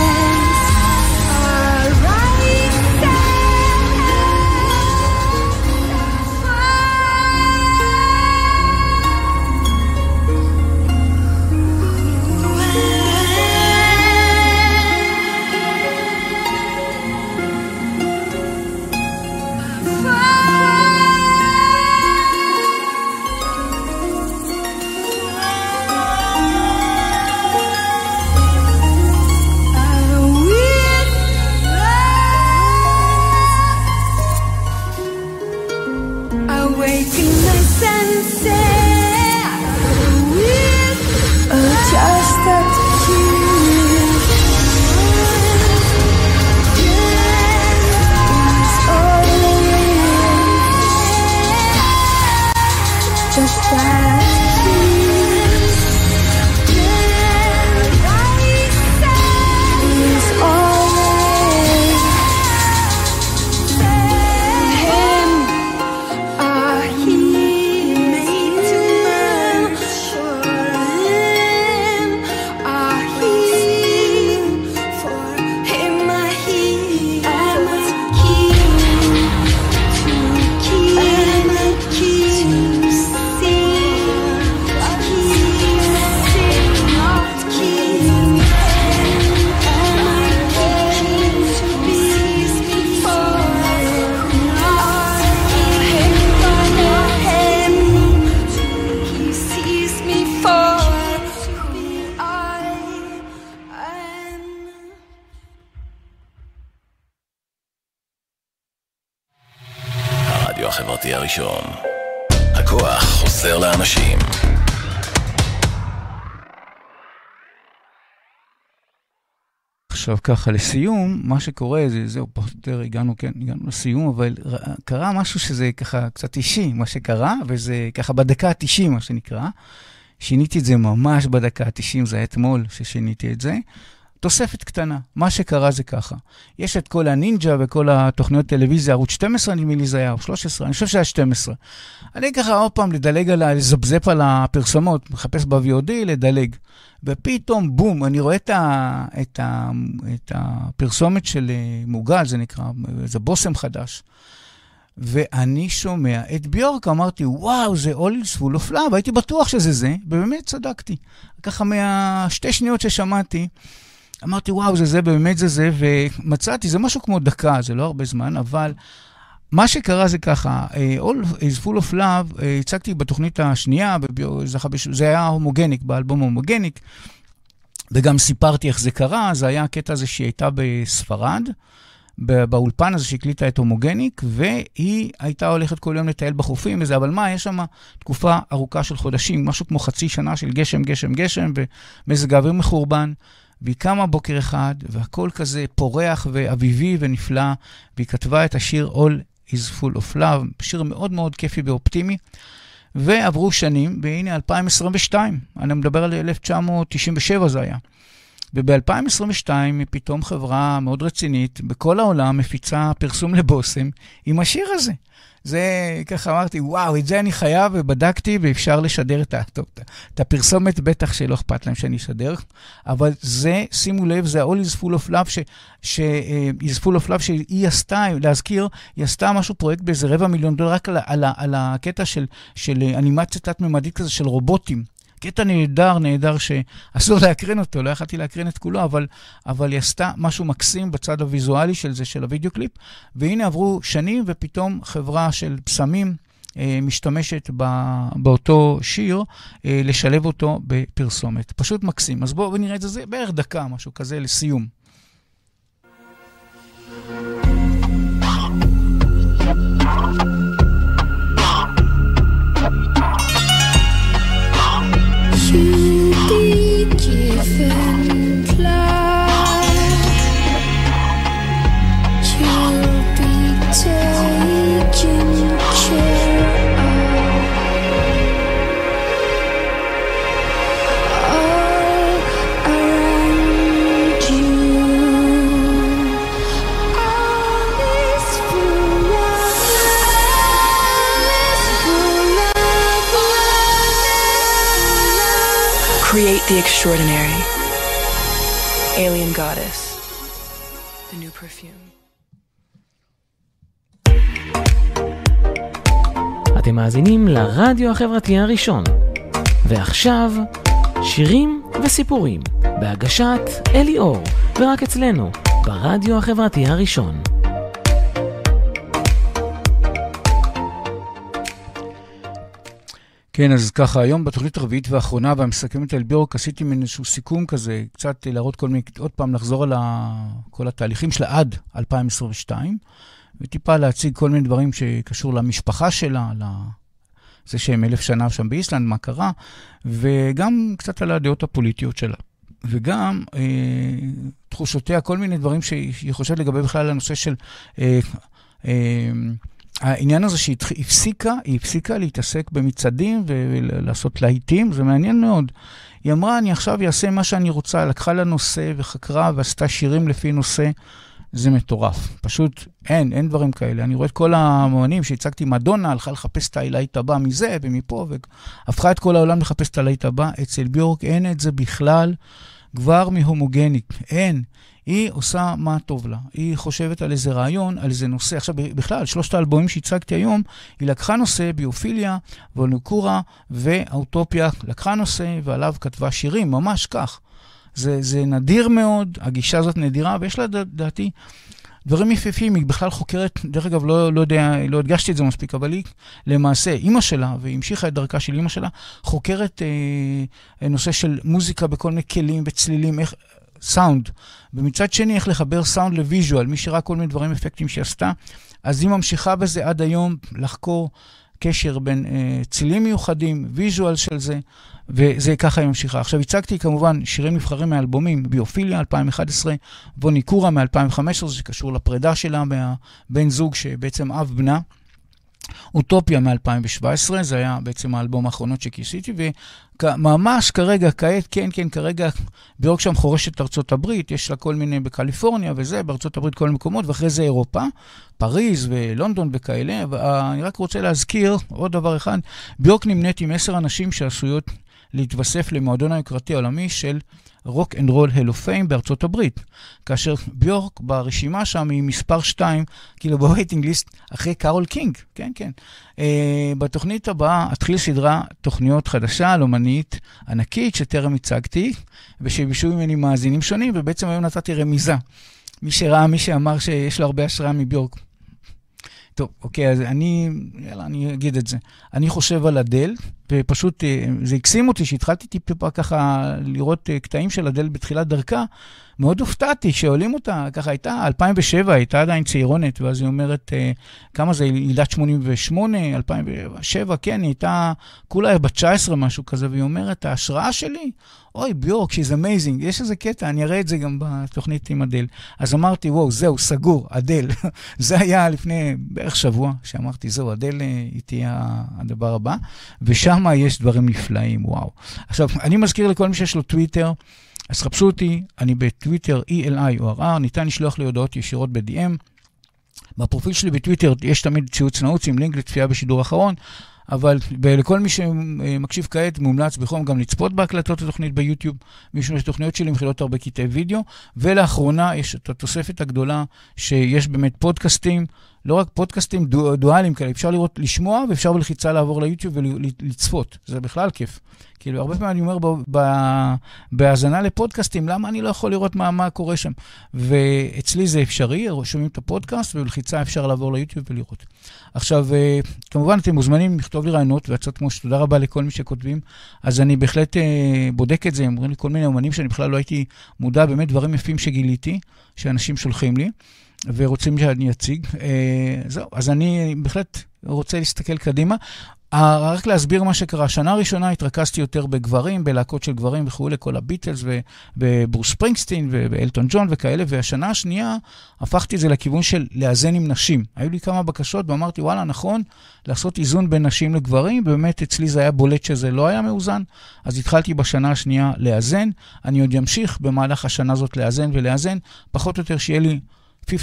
breaking my sunset with just a kiss. Just that. הכוח עוזר לאנשים. עכשיו ככה לסיום, מה שקורה זה, זהו, פוסטר, הגענו לסיום, אבל קרה משהו שזה ככה קצת אישי, מה שקרה, וזה ככה בדקה ה-90, מה שנקרא. שיניתי את זה ממש בדקה ה-90, זה היה אתמול ששיניתי את זה. תוספת קטנה, מה שקרה זה ככה. יש את כל הנינג'ה וכל התוכניות טלוויזיה, ערוץ 12 נדמה לי זה היה, או 13, אני חושב שהיה 12. אני ככה עוד פעם לדלג על זבזפ על הפרסומות, מחפש ב-VOD, לדלג. ופתאום, בום, אני רואה את הפרסומת של מוגל, זה נקרא, זה בושם חדש. ואני שומע את ביורק, אמרתי, וואו, זה All Is Full of Love, הייתי בטוח שזה זה, ובאמת צדקתי. ככה מהשתי שניות ששמעתי, אמרתי, וואו, זה באמת זה, ומצאתי, זה משהו כמו דקה, זה לא הרבה זמן, אבל מה שקרה זה ככה, All Is Full of Love, הצגתי בתוכנית השנייה, זה היה הומוגניק, באלבום הומוגניק, וגם סיפרתי איך זה קרה, זה היה הקטע הזה שהיא הייתה בספרד, באולפן הזה שהקליטה את הומוגניק, והיא הייתה הולכת כל יום לטייל בחופים וזה, אבל מה, יש שם תקופה ארוכה של חודשים, משהו כמו חצי שנה של גשם, גשם, גשם, ומזג האוויר מחורבן, והיא קמה בוקר אחד, והכל כזה פורח ואביבי ונפלא, והיא כתבה את השיר All Is Full of Love, שיר מאוד מאוד כיפי ואופטימי, ועברו שנים, והנה 2022, אני מדבר על 1997 זה היה, וב-2022 היא פתאום חברה מאוד רצינית, בכל העולם מפיצה פרסום לבושם עם השיר הזה. זה ככה אמרתי, וואו, את זה אני חייב, ובדקתי, ואפשר לשדר את הפרסומת, בטח שלא אכפת להם שאני אשדר, אבל זה, שימו לב, זה ה-All Is Full of Love, Is Full of Love שהיא עשתה, להזכיר, היא עשתה משהו, פרויקט באיזה $250,000 רק על הקטע של אנימציה תת-ממדית כזה של רובוטים. קטע נהדר, נהדר שאסור להקרין אותו, לא יכלתי להקרין את כולו, אבל היא עשתה משהו מקסים בצד הוויזואלי של זה, של הוידאו קליפ, והנה עברו שנים, ופתאום חברה של פסמים משתמשת באותו שיר, לשלב אותו בפרסומת. פשוט מקסים. אז בואו נראה את זה, זה בערך דקה, משהו כזה, לסיום. Create the extraordinary. Alien goddess. The new perfume. אתם מאזינים לרדיו החברתי הראשון. ועכשיו, שירים וסיפורים. בהגשת אלי אור. ורק אצלנו, ברדיו החברתי הראשון. כן, אז ככה, היום בתוכנית הרביעית והאחרונה, והמסכמת על ביורק, עשיתי מן איזשהו סיכום כזה, קצת להראות כל מיני, עוד פעם לחזור על כל התהליכים שלה עד 2022, וטיפה להציג כל מיני דברים שקשור למשפחה שלה, זה שהם 1000 שנה שם באיסלנד, מה קרה, וגם קצת על הדעות הפוליטיות שלה. וגם תחושותיה, כל מיני דברים שהיא חושבת לגבי בכלל הנושא של... העניין הזה שהיא הפסיקה להתעסק במצעדים ולעשות להיטים, זה מעניין מאוד. היא אמרה, אני עכשיו אעשה מה שאני רוצה, לקחה לנושא וחקרה ועשתה שירים לפי נושא, זה מטורף. פשוט אין דברים כאלה. אני רואה את כל המאמנים שהצגתי, מדונה, הלכה לחפש את הלהיט הבא מזה ומפה, והפכה את כל העולם לחפש את הלהיט הבא. אצל ביורק אין את זה בכלל, כבר מהומוגניק, אין. היא עושה מה טוב לה. היא חושבת על איזה רעיון, על איזה נושא. עכשיו, בכלל, 3 האלבומים שהצגתי היום, היא לקחה נושא, ביופיליה, וולניקורה, והאוטופיה, לקחה נושא, ועליו כתבה שירים, ממש כך. זה נדיר מאוד, הגישה הזאת נדירה, ויש לה, דעתי, דברים יפהפים. היא בכלל חוקרת, דרך אגב, לא יודע, לא הדגשתי את זה מספיק, אבל היא למעשה, אימא שלה, והמשיכה את דרכה של אימא שלה, חוקרת נושא של מוזיקה בכל מיני כלים וצלילים, איך סאונד, ומצד שני איך לחבר סאונד לויז'ואל, מי שראה כל מיני דברים אפקטים שעשתה, אז היא ממשיכה בזה עד היום לחקור קשר בין צילים מיוחדים, ויז'ואל של זה, וזה ככה היא ממשיכה. עכשיו הצגתי כמובן שירים נבחרים מאלבומים, ביופיליה 2011, ווניקורה מ-2015, זה קשור לפרידה שלה מהבן זוג שבעצם אב בנה, אוטופיה מ-2017, זה היה בעצם האלבום האחרונות שכיסיתי, וממש כרגע, כעת, כן, כרגע, ביורק שם חורשת ארצות הברית, יש לה כל מיני בקליפורניה וזה, בארצות הברית כל מקומות, ואחרי זה אירופה, פריז ולונדון וכאלה, ואני רק רוצה להזכיר עוד דבר אחד, ביורק נמנית עם 10 אנשים שעשויות להתווסף למועדון היוקרתי העולמי של Rock and Roll Hall of Fame בארצות הברית, כאשר ביורק ברשימה שם היא מספר 2, כאילו בווייטינג ליסט אחרי קארול קינג, כן. בתוכנית הבאה התחיל סדרה תוכניות חדשה על אומנית ענקית שטרם הצגתי, ושבישו ממני מאזינים שונים, ובעצם היום נתתי רמיזה. מי שאמר שיש לו הרבה השראה מביורק. טוב, אוקיי, אז אני אגיד את זה. אני חושב על אדל, ופשוט זה הקסים אותי שהתחלתי טיפה ככה לראות קטעים של אדל בתחילת דרכה, מאוד הופתעתי שעולים אותה, ככה הייתה, 2007 הייתה עדיין צעירונת, ואז היא אומרת, כמה זה, ילדת 88, 2007, כן, היא הייתה כולה בת 19 משהו כזה, והיא אומרת, ההשראה שלי, אוי ביורק, she's amazing, יש איזה קטע, אני אראה את זה גם בתוכנית עם אדל. אז אמרתי, וואו, זהו, סגור, אדל. זה היה לפני בערך שבוע, שאמרתי, זהו, אדל היא תהיה הדבר הבא, ושם יש דברים נפלאים, וואו. עכשיו, אני מזכיר לכל מי שיש לו טוויטר, אז חפשו אותי, אני בטוויטר ELIORR, ניתן לשלוח לי הודעות ישירות ב-DM. בפרופיל שלי בטוויטר יש תמיד ציוץ נעוץ עם לינק לצפייה בשידור האחרון, אבל לכל מי שמקשיב כעת מומלץ בחום גם לצפות בהקלטות התוכנית ביוטיוב, משום שתוכניות שלי מכילות הרבה קטעי וידאו, ולאחרונה יש את התוספת הגדולה שיש באמת פודקאסטים, לא רק פודקאסטים דואליים כאלה, אפשר לראות, לשמוע, ואפשר בלחיצה לעבור ליוטיוב ולצפות. זה בכלל כיף. כאילו, הרבה פעמים אני אומר בהזנה לפודקאסטים, למה אני לא יכול לראות מה קורה שם? ואצלי זה אפשרי, שומעים את הפודקאסט, ובלחיצה אפשר לעבור ליוטיוב ולראות. עכשיו, כמובן, אתם מוזמנים לכתוב לי רעיונות, ועצת כמו שתודה רבה לכל מי שכותבים, אז אני בהחלט בודק את זה, אומרים לי כל מיני אומנים שאני בכלל לא הייתי מודע, באמת דברים יפים שגיליתי, שאנשים שולחים לי. ורוצים שאני אציג, זהו, אז אני בהחלט רוצה להסתכל קדימה, רק להסביר מה שקרה, השנה הראשונה התרכזתי יותר בגברים, בלהקות של גברים וכו' לכל הביטלס, וברוס פרינגסטין, ואלטון ג'ון וכאלה, והשנה השנייה הפכתי את זה לכיוון של לאזן עם נשים, היו לי כמה בקשות ואמרתי וואלה נכון, לעשות איזון בין נשים לגברים, באמת אצלי זה היה בולט שזה לא היה מאוזן, אז התחלתי בשנה השנייה לאזן, אני עוד אמשיך במהלך השנה הזאת לאזן, פחות או יותר שיהיה לי 50-50,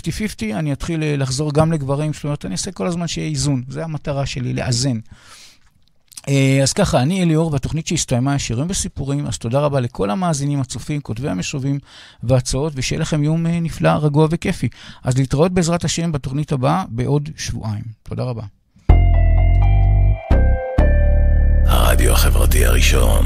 אני אתחיל לחזור גם לגברים, שלומיות, אני אעשה כל הזמן שיהיה איזון, זה המטרה שלי, לאזן. אז ככה, אני אלי אור, והתוכנית שהסתיימה שירים וסיפורים, אז תודה רבה לכל המאזינים, הצופים, כותבי המשובים והצעות, ושיהיה לכם יום נפלא, רגוע וכיפי. אז להתראות בעזרת השם בתוכנית הבאה בעוד שבועיים. תודה רבה. הרדיו החברתי הראשון.